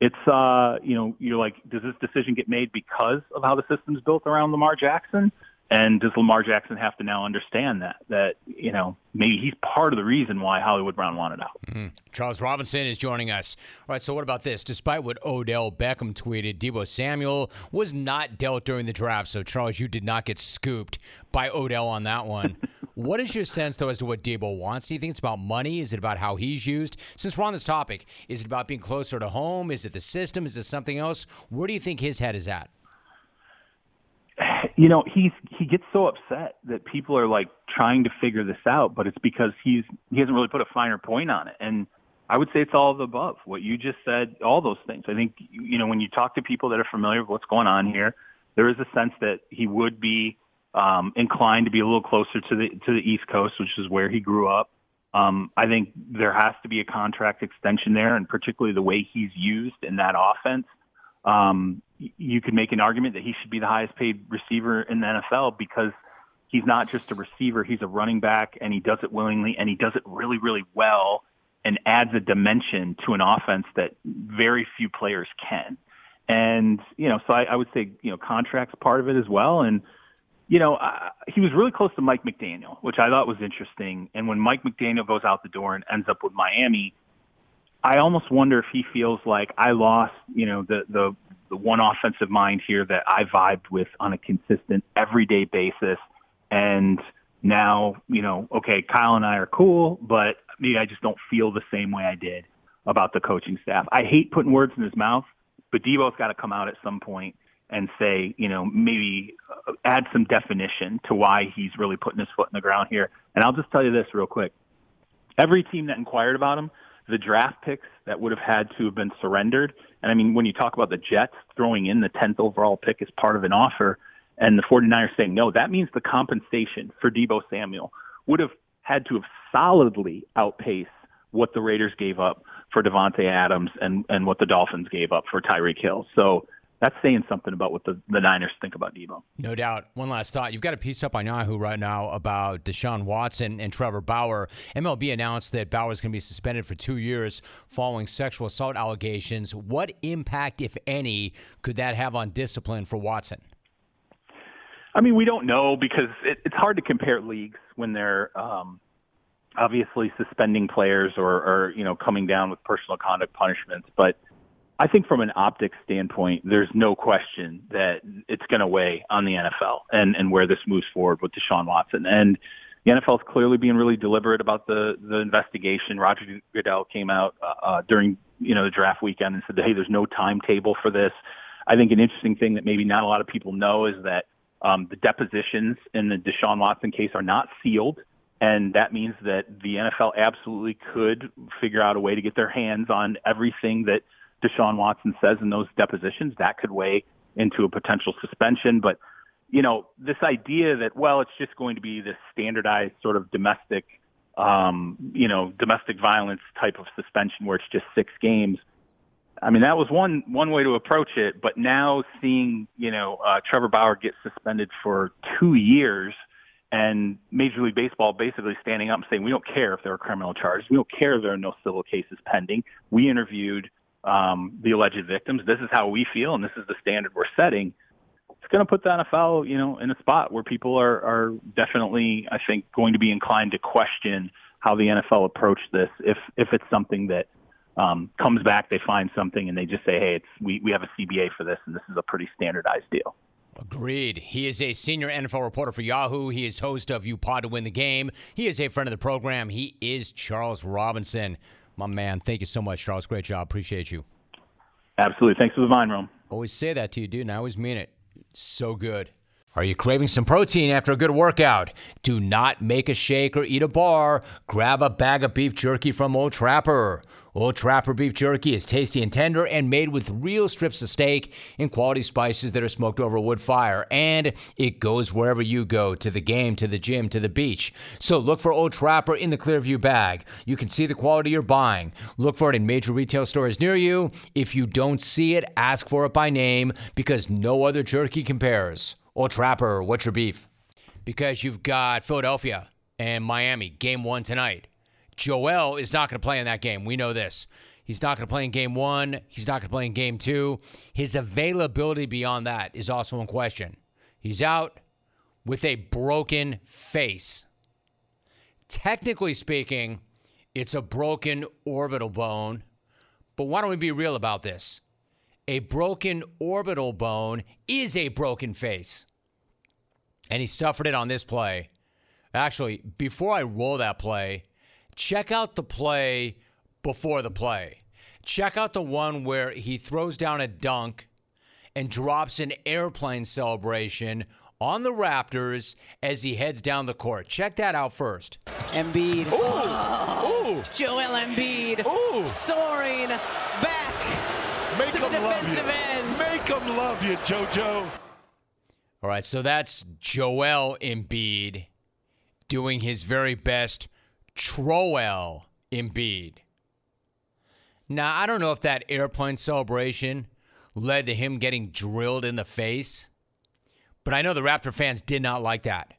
it's, uh, you know, you're like, does this decision get made because of how the system's built around Lamar Jackson? And does Lamar Jackson have to now understand that, that, you know, maybe he's part of the reason why Hollywood Brown wanted out? Mm-hmm. Charles Robinson is joining us. All right, so what about this? Despite what Odell Beckham tweeted, Deebo Samuel was not dealt during the draft. So, Charles, you did not get scooped by Odell on that one. What is your sense, though, as to what Deebo wants? Do you think it's about money? Is it about how he's used? Since we're on this topic, is it about being closer to home? Is it the system? Is it something else? Where do you think his head is at? You know, he's, he gets so upset that people are, like, trying to figure this out, but it's because he's he hasn't really put a finer point on it. And I would say it's all of the above. What you just said, all those things. I think, you know, when you talk to people that are familiar with what's going on here, there is a sense that he would be um, inclined to be a little closer to the to the East Coast, which is where he grew up. Um, I think there has to be a contract extension there, and particularly the way he's used in that offense. Um, you could make an argument that he should be the highest paid receiver in the N F L because he's not just a receiver, he's a running back, and he does it willingly, and he does it really, really well, and adds a dimension to an offense that very few players can. And, you know, so I, I would say, you know, contract's part of it as well. And, you know, uh, he was really close to Mike McDaniel, which I thought was interesting. And when Mike McDaniel goes out the door and ends up with Miami, I almost wonder if he feels like I lost, you know, the, the, the one offensive mind here that I vibed with on a consistent everyday basis. And now, you know, okay, Kyle and I are cool, but maybe I just don't feel the same way I did about the coaching staff. I hate putting words in his mouth, but Deebo's got to come out at some point and say, you know, maybe add some definition to why he's really putting his foot in the ground here. And I'll just tell you this real quick. Every team that inquired about him, the draft picks that would have had to have been surrendered. And, I mean, when you talk about the Jets throwing in the tenth overall pick as part of an offer and the 49ers saying no, that means the compensation for Deebo Samuel would have had to have solidly outpaced what the Raiders gave up for Devontae Adams and, and what the Dolphins gave up for Tyreek Hill. So that's saying something about what the, the Niners think about Deebo. No doubt. One last thought. You've got a piece up on Yahoo right now about Deshaun Watson and Trevor Bauer. M L B announced that Bauer is going to be suspended for two years following sexual assault allegations. What impact, if any, could that have on discipline for Watson? I mean, we don't know because it, it's hard to compare leagues when they're um, obviously suspending players or, or, you know, coming down with personal conduct punishments. But I think from an optics standpoint, there's no question that it's going to weigh on the N F L and, and where this moves forward with Deshaun Watson. And the N F L is clearly being really deliberate about the, the investigation. Roger Goodell came out uh, during, you know, the draft weekend and said, hey, there's no timetable for this. I think an interesting thing that maybe not a lot of people know is that um, the depositions in the Deshaun Watson case are not sealed. And that means that the N F L absolutely could figure out a way to get their hands on everything that Deshaun Watson says in those depositions. That could weigh into a potential suspension. But, you know, this idea that, well, it's just going to be this standardized sort of domestic, um, you know, domestic violence type of suspension where it's just six games. I mean, that was one, one way to approach it. But now seeing, you know, uh, Trevor Bauer get suspended for two years and Major League Baseball basically standing up and saying, we don't care if there are criminal charges. We don't care if there are no civil cases pending. We interviewed Um, the alleged victims. This is how we feel, and this is the standard we're setting. it's going to put the N F L, you know, in a spot where people are, are definitely, I think, going to be inclined to question how the N F L approached this. If if it's something that um, comes back, they find something and they just say, hey, it's we, we have a C B A for this, and this is a pretty standardized deal. Agreed. He is a senior N F L reporter for Yahoo. He is host of You Pod to Win the Game. He is a friend of the program. He is Charles Robinson. My man, thank you so much, Charles. Great job. Appreciate you. Absolutely. Thanks for the vine, Rome. Always say that to you, dude, and I always mean it. So good. Are you craving some protein after a good workout? Do not make a shake or eat a bar. Grab a bag of beef jerky from Old Trapper. Old Trapper beef jerky is tasty and tender and made with real strips of steak and quality spices that are smoked over a wood fire. And it goes wherever you go, to the game, to the gym, to the beach. So look for Old Trapper in the Clearview bag. You can see the quality you're buying. Look for it in major retail stores near you. If you don't see it, ask for it by name, because no other jerky compares. Old Trapper, what's your beef? Because you've got Philadelphia and Miami, game one tonight. Joel is not going to play in that game. We know this. He's not going to play in game one. He's not going to play in game two. His availability beyond that is also in question. He's out with a broken face. Technically speaking, it's a broken orbital bone. But why don't we be real about this? A broken orbital bone is a broken face. And he suffered it on this play. Actually, before I roll that play, check out the play before the play. Check out the one where he throws down a dunk and drops an airplane celebration on the Raptors as he heads down the court. Check that out first. Embiid. Ooh. Oh. Ooh. Joel Embiid. Ooh. Soaring back Make to the defensive end. Make him love you, JoJo. All right, so that's Joel Embiid doing his very best Troel Embiid. Now, I don't know if that airplane celebration led to him getting drilled in the face, but I know the Raptor fans did not like that.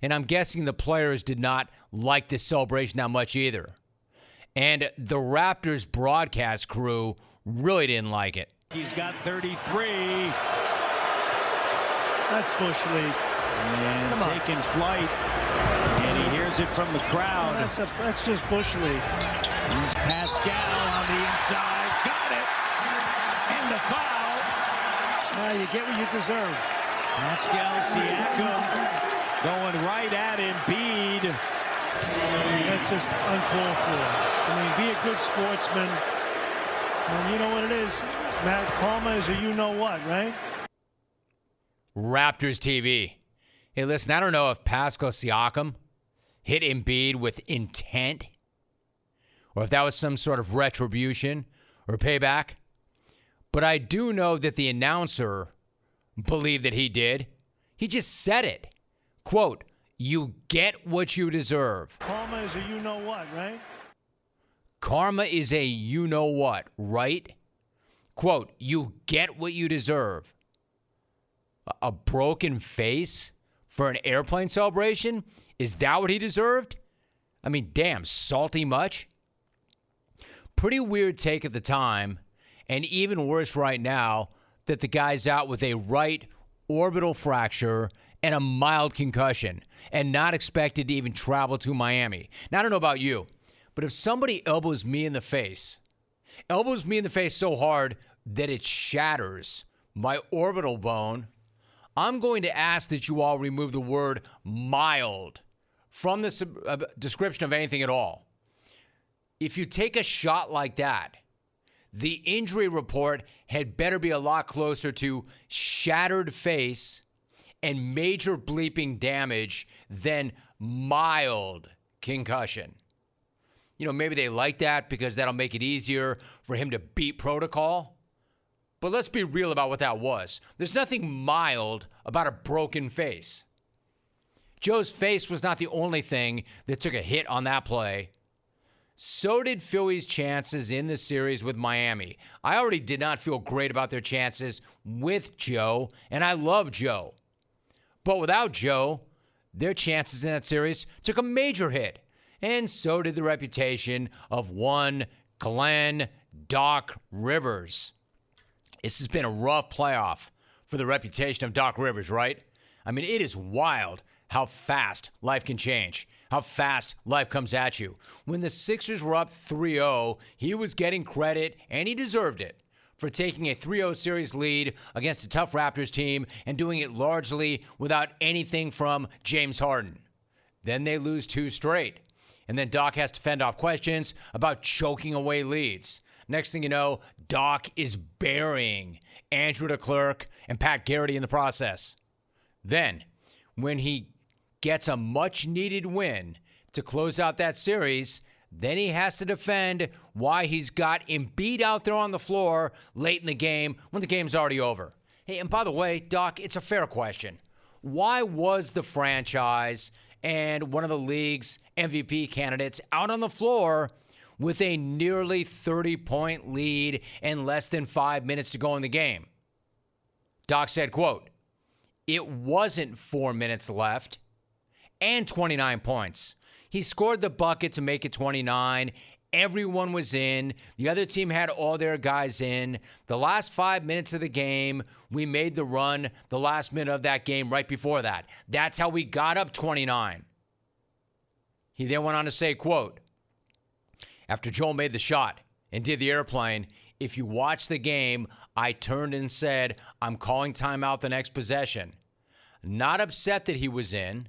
And I'm guessing the players did not like this celebration that much either. And the Raptors broadcast crew really didn't like it. He's got thirty-three. That's Bush League. And taking flight. It from the crowd. Oh, that's, a, that's just Bush League. He's Pascal on the inside. Got it. And the foul. Now you get what you deserve. Pascal Siakam going right at Embiid. That's just uncalled for. I mean, be a good sportsman. And you know what it is, Matt, karma is a you know what, right? Raptors T V. Hey, listen, I don't know if Pascal Siakam hit Embiid with intent, or if that was some sort of retribution or payback. But I do know that the announcer believed that he did. He just said it. Quote, "You get what you deserve." Karma is a you-know-what, right? Karma is a you-know-what, right? Quote, "You get what you deserve." A broken face for an airplane celebration? Is that what he deserved? I mean, damn, salty much? Pretty weird take at the time, and even worse right now, that the guy's out with a right orbital fracture and a mild concussion, and not expected to even travel to Miami. Now, I don't know about you, but if somebody elbows me in the face, elbows me in the face so hard that it shatters my orbital bone, I'm going to ask that you all remove the word mild from the sub- uh, description of anything at all. If you take a shot like that, the injury report had better be a lot closer to shattered face and major bleeping damage than mild concussion. You know, maybe they like that because that'll make it easier for him to beat protocol. But let's be real about what that was. There's nothing mild about a broken face. Joe's face was not the only thing that took a hit on that play. So did Philly's chances in the series with Miami. I already did not feel great about their chances with Joe, and I love Joe. But without Joe, their chances in that series took a major hit. And so did the reputation of one Glenn Doc Rivers. This has been a rough playoff for the reputation of Doc Rivers, right? I mean, it is wild how fast life can change, how fast life comes at you. When the Sixers were up three oh, he was getting credit, and he deserved it, for taking a three oh series lead against a tough Raptors team and doing it largely without anything from James Harden. Then they lose two straight, and then Doc has to fend off questions about choking away leads. Next thing you know, Doc is burying Andrew DeClerc and Pat Garrity in the process. Then, when he gets a much-needed win to close out that series, then he has to defend why he's got Embiid out there on the floor late in the game when the game's already over. Hey, and by the way, Doc, it's a fair question. Why was the franchise and one of the league's M V P candidates out on the floor with a nearly thirty-point lead and less than five minutes to go in the game? Doc said, quote, "It wasn't four minutes left and twenty-nine points. He scored the bucket to make it twenty-nine. Everyone was in. The other team had all their guys in. The last five minutes of the game, we made the run the last minute of that game right before that. That's how we got up twenty-nine. He then went on to say, quote, "After Joel made the shot and did the airplane, if you watch the game, I turned and said, I'm calling timeout the next possession. Not upset that he was in.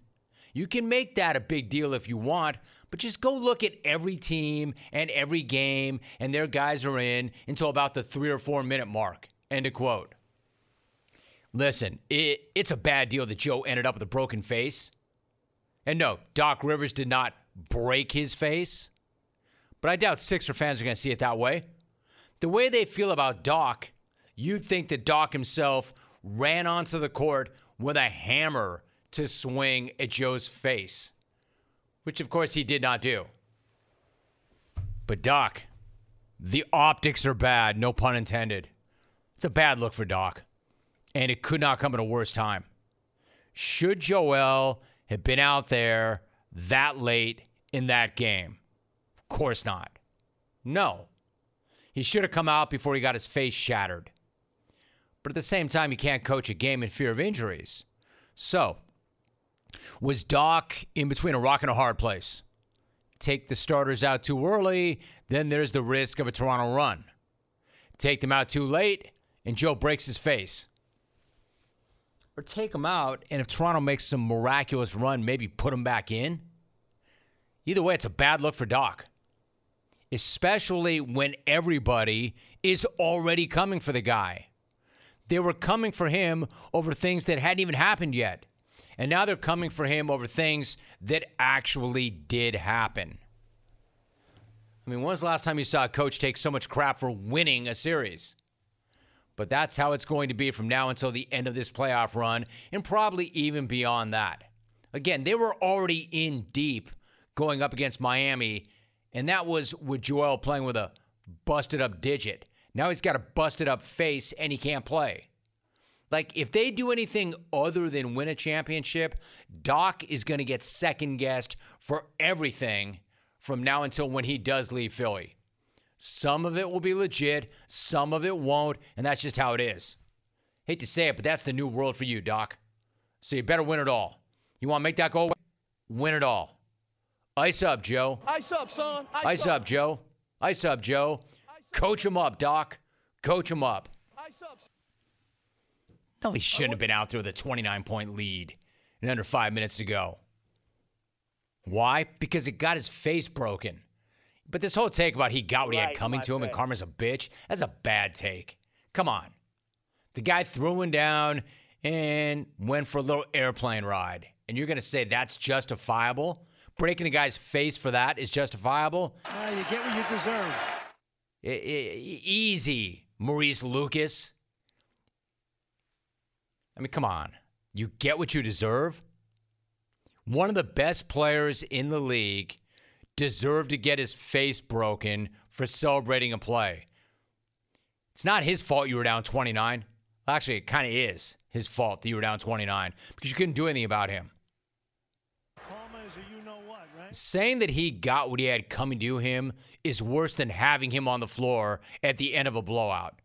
You can make that a big deal if you want, but just go look at every team and every game, and their guys are in until about the three or four minute mark." End of quote. Listen, it, it's a bad deal that Joe ended up with a broken face. And no, Doc Rivers did not break his face. But I doubt Sixer fans are going to see it that way. The way they feel about Doc, you'd think that Doc himself ran onto the court with a hammer to swing at Joe's face, which, of course, he did not do. But, Doc, the optics are bad, no pun intended. It's a bad look for Doc, and it could not come at a worse time. Should Joel have been out there that late in that game? Of course not. No. He should have come out before he got his face shattered. But at the same time, you can't coach a game in fear of injuries. So, was Doc in between a rock and a hard place? Take the starters out too early, then there's the risk of a Toronto run. Take them out too late, and Joe breaks his face. Or take them out, and if Toronto makes some miraculous run, maybe put them back in. Either way, it's a bad look for Doc, especially when everybody is already coming for the guy. They were coming for him over things that hadn't even happened yet. And now they're coming for him over things that actually did happen. I mean, when was the last time you saw a coach take so much crap for winning a series? But that's how it's going to be from now until the end of this playoff run, and probably even beyond that. Again, they were already in deep going up against Miami, and that was with Joel playing with a busted-up digit. Now he's got a busted-up face, and he can't play. Like, if they do anything other than win a championship, Doc is going to get second-guessed for everything from now until when he does leave Philly. Some of it will be legit, some of it won't, and that's just how it is. Hate to say it, but that's the new world for you, Doc. So you better win it all. You want to make that go away? Win it all. Ice up, Joe. Ice up, son. Ice, Ice up. up, Joe. Ice up, Joe. Ice Coach up. him up, Doc. Coach him up. Ice up. No, he shouldn't have been out there with a twenty-nine point lead and under five minutes to go. Why? Because it got his face broken. But this whole take about he got what he had coming to him and karma's a bitch, that's a bad take. Come on. The guy threw him down and went for a little airplane ride. And you're going to say that's justifiable? Breaking a guy's face for that is justifiable. Uh, you get what you deserve. E- e- easy, Maurice Lucas. I mean, come on. You get what you deserve? One of the best players in the league deserved to get his face broken for celebrating a play. It's not his fault you were down twenty-nine. Well, actually, it kind of is his fault that you were down twenty-nine because you couldn't do anything about him. Saying that he got what he had coming to him is worse than having him on the floor at the end of a blowout.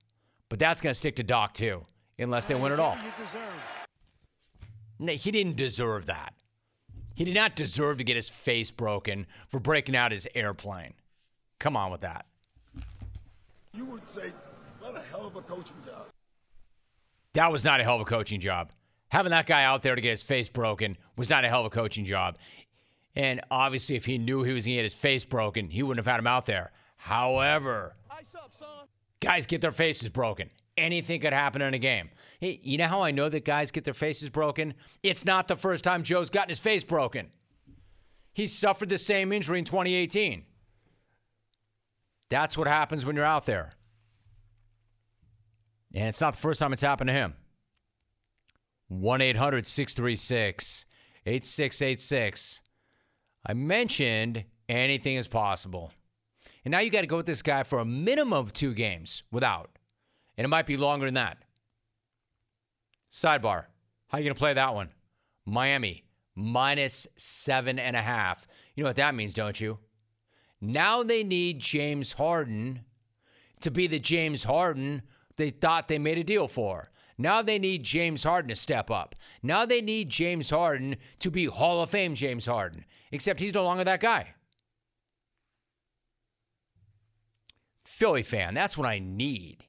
But that's going to stick to Doc, too. unless they win it all. No, he didn't deserve that. He did not deserve to get his face broken for breaking out his airplane. Come on with that. You would say, what a hell of a coaching job. That was not a hell of a coaching job. Having that guy out there to get his face broken was not a hell of a coaching job. And obviously, if he knew he was going to get his face broken, he wouldn't have had him out there. However, up, son. Guys get their faces broken. Anything could happen in a game. Hey, you know how I know that guys get their faces broken? It's not the first time Joe's gotten his face broken. He suffered the same injury in twenty eighteen. That's what happens when you're out there. And it's not the first time it's happened to him. one eight hundred, six three six, eight six eight six. I mentioned anything is possible. And now you got to go with this guy for a minimum of two games without. And it might be longer than that. Sidebar. How are you going to play that one? Miami, minus seven and a half. You know what that means, don't you? Now they need James Harden to be the James Harden they thought they made a deal for. Now they need James Harden to step up. Now they need James Harden to be Hall of Fame James Harden. Except he's no longer that guy. Philly fan, that's what I need.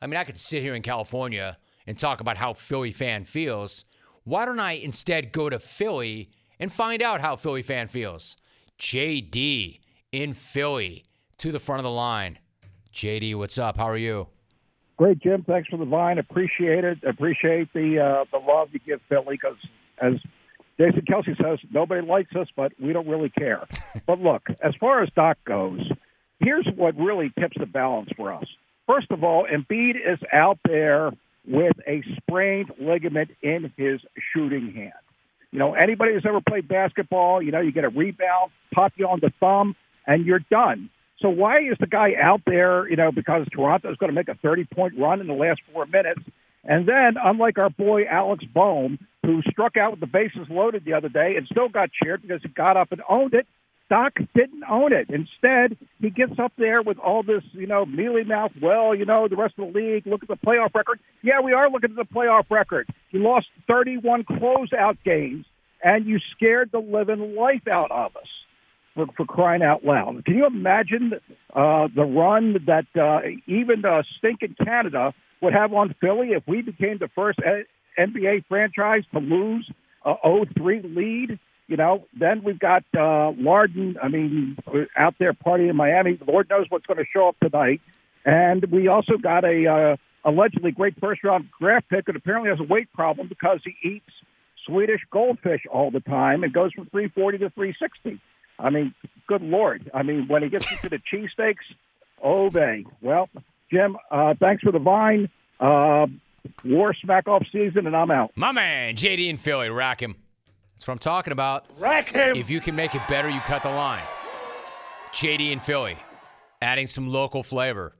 I mean, I could sit here in California and talk about how Philly fan feels. Why don't I instead go to Philly and find out how Philly fan feels? J D in Philly to the front of the line. J D, what's up? How are you? Great, Jim. Thanks for the line. Appreciate it. Appreciate the uh, the love you give Philly because, as Jason Kelsey says, nobody likes us, but we don't really care. But look, as far as Doc goes, here's what really tips the balance for us. First of all, Embiid is out there with a sprained ligament in his shooting hand. You know, anybody who's ever played basketball, you know, you get a rebound, pop you on the thumb, and you're done. So why is the guy out there, you know, because Toronto's going to make a thirty-point run in the last four minutes. And then, unlike our boy Alex Bohm, who struck out with the bases loaded the other day and still got cheered because he got up and owned it, Doc didn't own it. Instead, he gets up there with all this, you know, mealy mouth, well, you know, the rest of the league, look at the playoff record. Yeah, we are looking at the playoff record. You lost thirty-one closeout games, and you scared the living life out of us. For, for crying out loud. Can you imagine uh, the run that uh, even uh, stinking Canada would have on Philly if we became the first N B A franchise to lose a oh three lead? You know, then we've got uh, Larden, I mean, out there partying in Miami. Lord knows what's going to show up tonight. And we also got a uh, allegedly great first-round draft pick that apparently has a weight problem because he eats Swedish goldfish all the time and goes from three forty to three sixty. I mean, good Lord. I mean, when he gets into the cheesesteaks, oh, dang. Well, Jim, uh, thanks for the vine. Uh, war smack-off season, and I'm out. My man, J D in Philly, rack him. That's what I'm talking about. Rack him! If you can make it better, you cut the line. J D in Philly, adding some local flavor.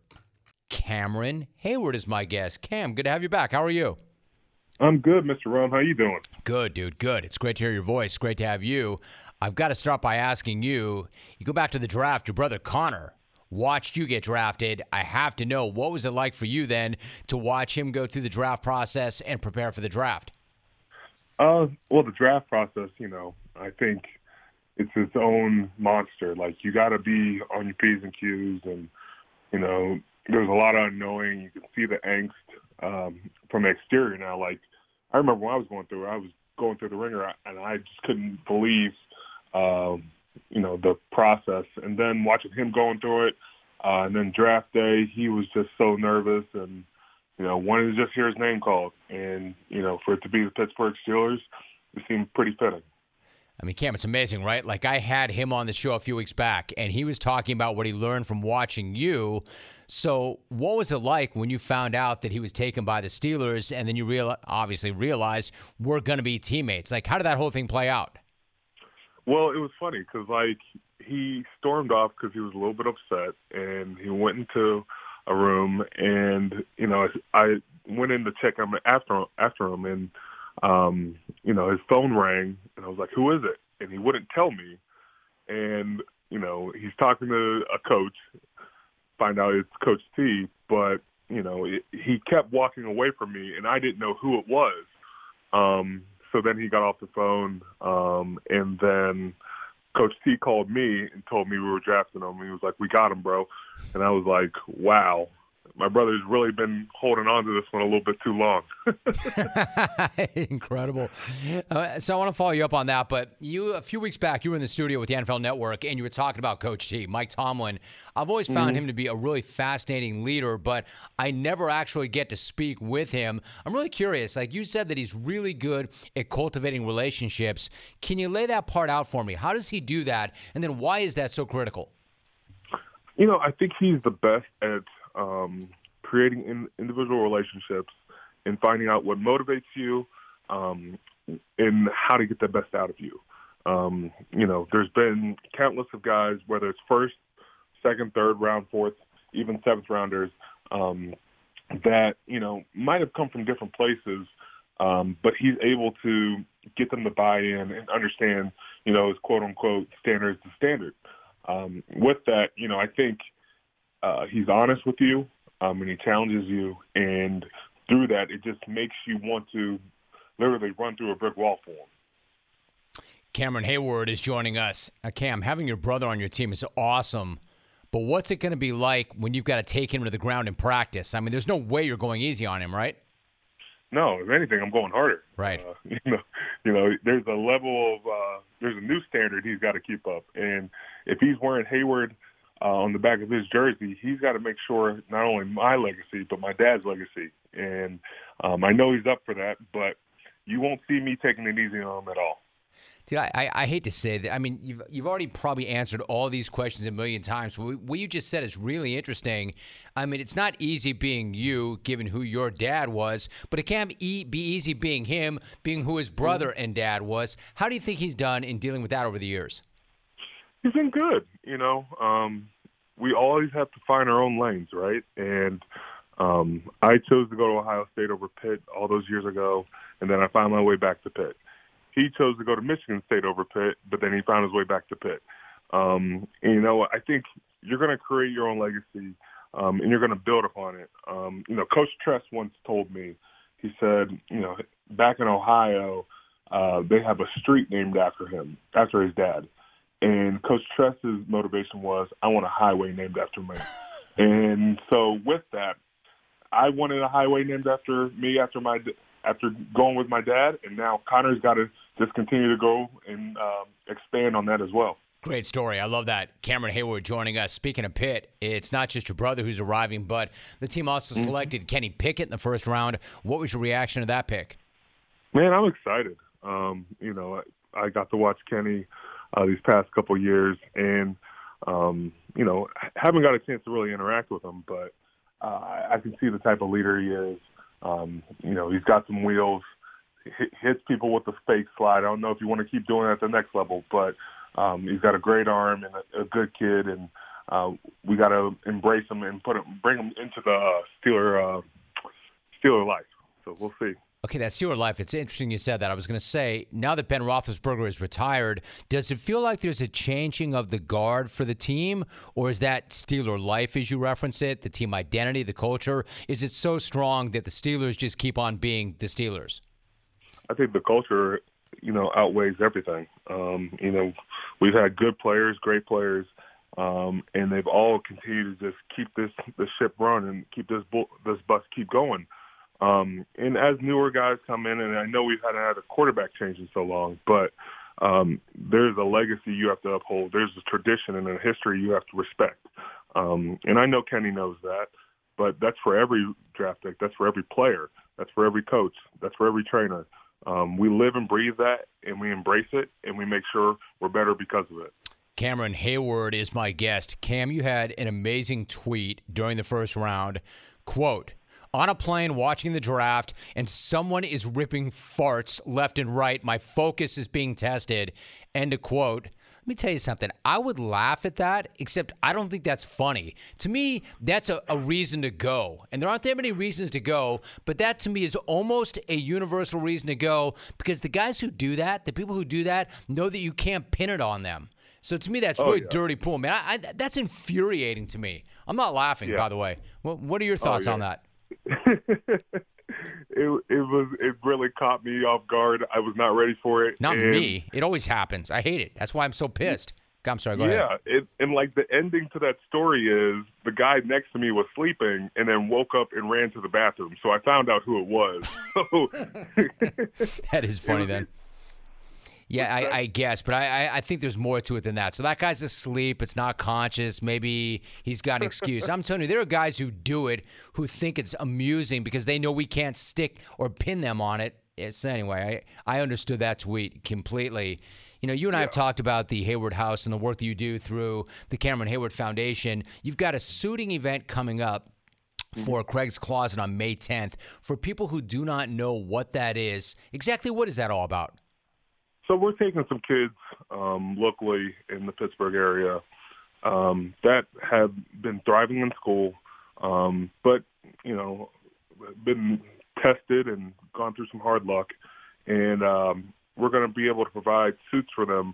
Cameron Hayward is my guest. Cam, good to have you back. How are you? I'm good, Mister Rome. How you doing? Good, dude, good. It's great to hear your voice. Great to have you. I've got to start by asking you, you go back to the draft, your brother Connor watched you get drafted. I have to know, what was it like for you then to watch him go through the draft process and prepare for the draft? Uh, well, the draft process, you know, I think it's its own monster. Like, you got to be on your P's and Q's, and, you know, there's a lot of unknowing. You can see the angst um, from the exterior now. Like, I remember when I was going through, I was going through the ringer, and I just couldn't believe, um, you know, the process. And then watching him going through it, uh, and then draft day, he was just so nervous, and you know, wanted to just hear his name called. And you know, for it to be the Pittsburgh Steelers, it seemed pretty fitting. I mean, Cam, it's amazing, right? Like, I had him on the show a few weeks back, and he was talking about what he learned from watching you. So what was it like when you found out that he was taken by the Steelers, and then you real- obviously realized we're going to be teammates? Like, how did that whole thing play out? Well, it was funny because, like, he stormed off because he was a little bit upset, and he went into a room, and, you know, I went in to check him after, after him, and Um, you know, his phone rang, and I was like, who is it? And he wouldn't tell me. And, you know, he's talking to a coach, find out it's Coach T, but you know, it, he kept walking away from me, and I didn't know who it was. Um, so then he got off the phone, um, and then Coach T called me and told me we were drafting him. He was like, "We got him, bro." And I was like, wow. My brother's really been holding on to this one a little bit too long. Incredible. Uh, so I want to follow you up on that, but you a few weeks back, you were in the studio with the N F L Network, and you were talking about Coach T, Mike Tomlin. I've always found mm-hmm. him to be a really fascinating leader, but I never actually get to speak with him. I'm really curious. Like you said that he's really good at cultivating relationships. Can you lay that part out for me? How does he do that, and then why is that so critical? You know, I think he's the best at – Um, creating in, individual relationships and finding out what motivates you um, and how to get the best out of you. Um, you know, there's been countless of guys, whether it's first, second, third round, fourth, even seventh rounders, um, that, you know, might have come from different places, um, but he's able to get them to buy in and understand, you know, his quote-unquote standard is the standard. Um, with that, you know, I think – Uh, he's honest with you, um, and he challenges you, and through that, it just makes you want to literally run through a brick wall for him. Cameron Hayward is joining us. Uh, Cam, having your brother on your team is awesome, but what's it going to be like when you've got to take him to the ground in practice? I mean, there's no way you're going easy on him, right? No, if anything, I'm going harder. Right. Uh, you know, you know, there's a level of uh, there's a new standard he's got to keep up, and if he's wearing Hayward – Uh, on the back of his jersey, he's got to make sure not only my legacy, but my dad's legacy. And um, I know he's up for that, but you won't see me taking it easy on him at all. Dude, I, I, I hate to say that. I mean, you've you've already probably answered all these questions a million times. What, what you just said is really interesting. I mean, it's not easy being you, given who your dad was, but it can be easy being him, being who his brother and dad was. How do you think he's done in dealing with that over the years? He's been good, you know. Um, we always have to find our own lanes, right? And um, I chose to go to Ohio State over Pitt all those years ago, and then I found my way back to Pitt. He chose to go to Michigan State over Pitt, but then he found his way back to Pitt. Um, and, you know, I think you're going to create your own legacy, um, and you're going to build upon it. Um, you know, Coach Tress once told me, he said, you know, back in Ohio, uh, they have a street named after him, after his dad. And Coach Tress's motivation was, I want a highway named after me. And so with that, I wanted a highway named after me after my after going with my dad, and now Connor's got to just continue to go and um, expand on that as well. Great story. I love that. Cameron Hayward joining us. Speaking of Pitt, it's not just your brother who's arriving, but the team also selected mm-hmm. Kenny Pickett in the first round. What was your reaction to that pick? Man, I'm excited. Um, you know, I, I got to watch Kenny Uh, these past couple years, and, um, you know, haven't got a chance to really interact with him, but uh, I can see the type of leader he is. Um, you know, he's got some wheels, hit, hits people with the fake slide. I don't know if you want to keep doing that at the next level, but um, he's got a great arm and a, a good kid, and uh, we got to embrace him and put him, bring him into the uh, Steeler, uh, Steeler life. So we'll see. Okay, that's your life. It's interesting you said that. I was going to say, now that Ben Roethlisberger is retired, does it feel like there's a changing of the guard for the team, or is that Steeler life, as you reference it, the team identity, the culture? Is it so strong that the Steelers just keep on being the Steelers? I think the culture, you know, outweighs everything. Um, you know, we've had good players, great players, um, and they've all continued to just keep this the ship running, keep this bu- this bus keep going. Um, and as newer guys come in, and I know we've had, had a quarterback change in so long, but um, there's a legacy you have to uphold. There's a tradition and a history you have to respect. Um, and I know Kenny knows that, but that's for every draft pick. That's for every player. That's for every coach. That's for every trainer. Um, we live and breathe that, and we embrace it, and we make sure we're better because of it. Cameron Hayward is my guest. Cam, you had an amazing tweet during the first round. Quote, "On a plane watching the draft, and someone is ripping farts left and right. My focus is being tested." End of quote. Let me tell you something. I would laugh at that, except I don't think that's funny. To me, that's a, a reason to go. And there aren't that many reasons to go, but that to me is almost a universal reason to go, because the guys who do that, the people who do that, know that you can't pin it on them. So to me, that's oh, really yeah. dirty pool, man. I, I, that's infuriating to me. I'm not laughing, yeah. by the way. What, what are your thoughts oh, yeah. on that? it it was it really caught me off guard. I was not ready for it. Not and me. It always happens. I hate it. That's why I'm so pissed. I'm sorry, go yeah, ahead. Yeah, and like the ending to that story is the guy next to me was sleeping and then woke up and ran to the bathroom. So I found out who it was. So that is funny then. Yeah, I, I guess, but I, I think there's more to it than that. So that guy's asleep. It's not conscious. Maybe he's got an excuse. I'm telling you, there are guys who do it who think it's amusing because they know we can't stick or pin them on it. It's, anyway, I, I understood that tweet completely. You know, you and I yeah. have talked about the Hayward House and the work that you do through the Cameron Hayward Foundation. You've got a suiting event coming up for Craig's Closet on May tenth. For people who do not know what that is, exactly what is that all about? So we're taking some kids um, locally in the Pittsburgh area um, that have been thriving in school, um, but, you know, been tested and gone through some hard luck. And um we're going to be able to provide suits for them,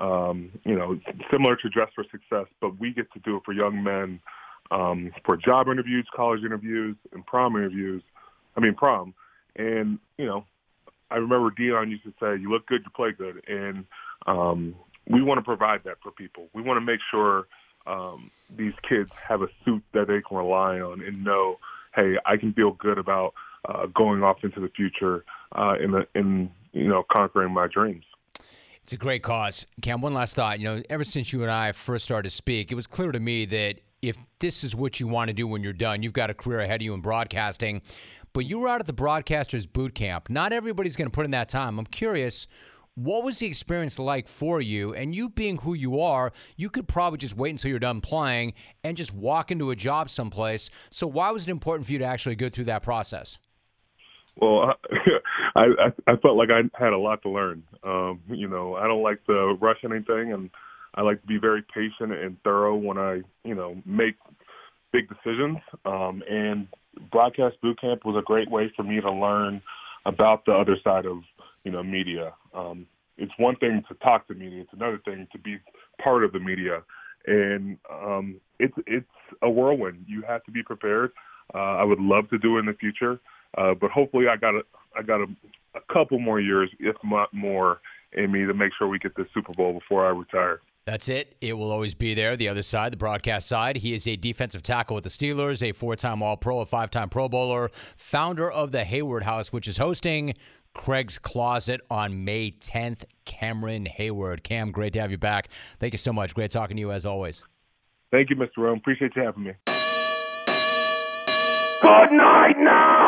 um, you know, similar to Dress for Success, but we get to do it for young men, um, for job interviews, college interviews, and prom interviews. I mean, prom. And, you know, I remember Dion used to say, you look good, you play good. And um, we want to provide that for people. We want to make sure um, these kids have a suit that they can rely on and know, hey, I can feel good about uh, going off into the future uh, in the in you know, conquering my dreams. It's a great cause. Cam, one last thought. You know, ever since you and I first started to speak, it was clear to me that if this is what you want to do when you're done, you've got a career ahead of you in broadcasting. But you were out at the Broadcasters Boot Camp. Not everybody's going to put in that time. I'm curious, what was the experience like for you? And you being who you are, you could probably just wait until you're done playing and just walk into a job someplace. So why was it important for you to actually go through that process? Well, I, I I felt like I had a lot to learn. Um, you know, I don't like to rush anything, and I like to be very patient and thorough when I, you know, make big decisions. Um, and Broadcast Bootcamp was a great way for me to learn about the other side of, you know, media. Um, it's one thing to talk to media. It's another thing to be part of the media. And um, it's, it's a whirlwind. You have to be prepared. Uh, I would love to do it in the future. Uh, but hopefully I got a, I got a, a couple more years, if not more, in me to make sure we get this Super Bowl before I retire. That's it. It will always be there. The other side, the broadcast side. He is a defensive tackle with the Steelers, a four-time All-Pro, a five-time Pro Bowler, founder of the Hayward House, which is hosting Craig's Closet on May tenth. Cameron Hayward. Cam, great to have you back. Thank you so much. Great talking to you as always. Thank you, Mister Rome. Appreciate you having me. Good night now.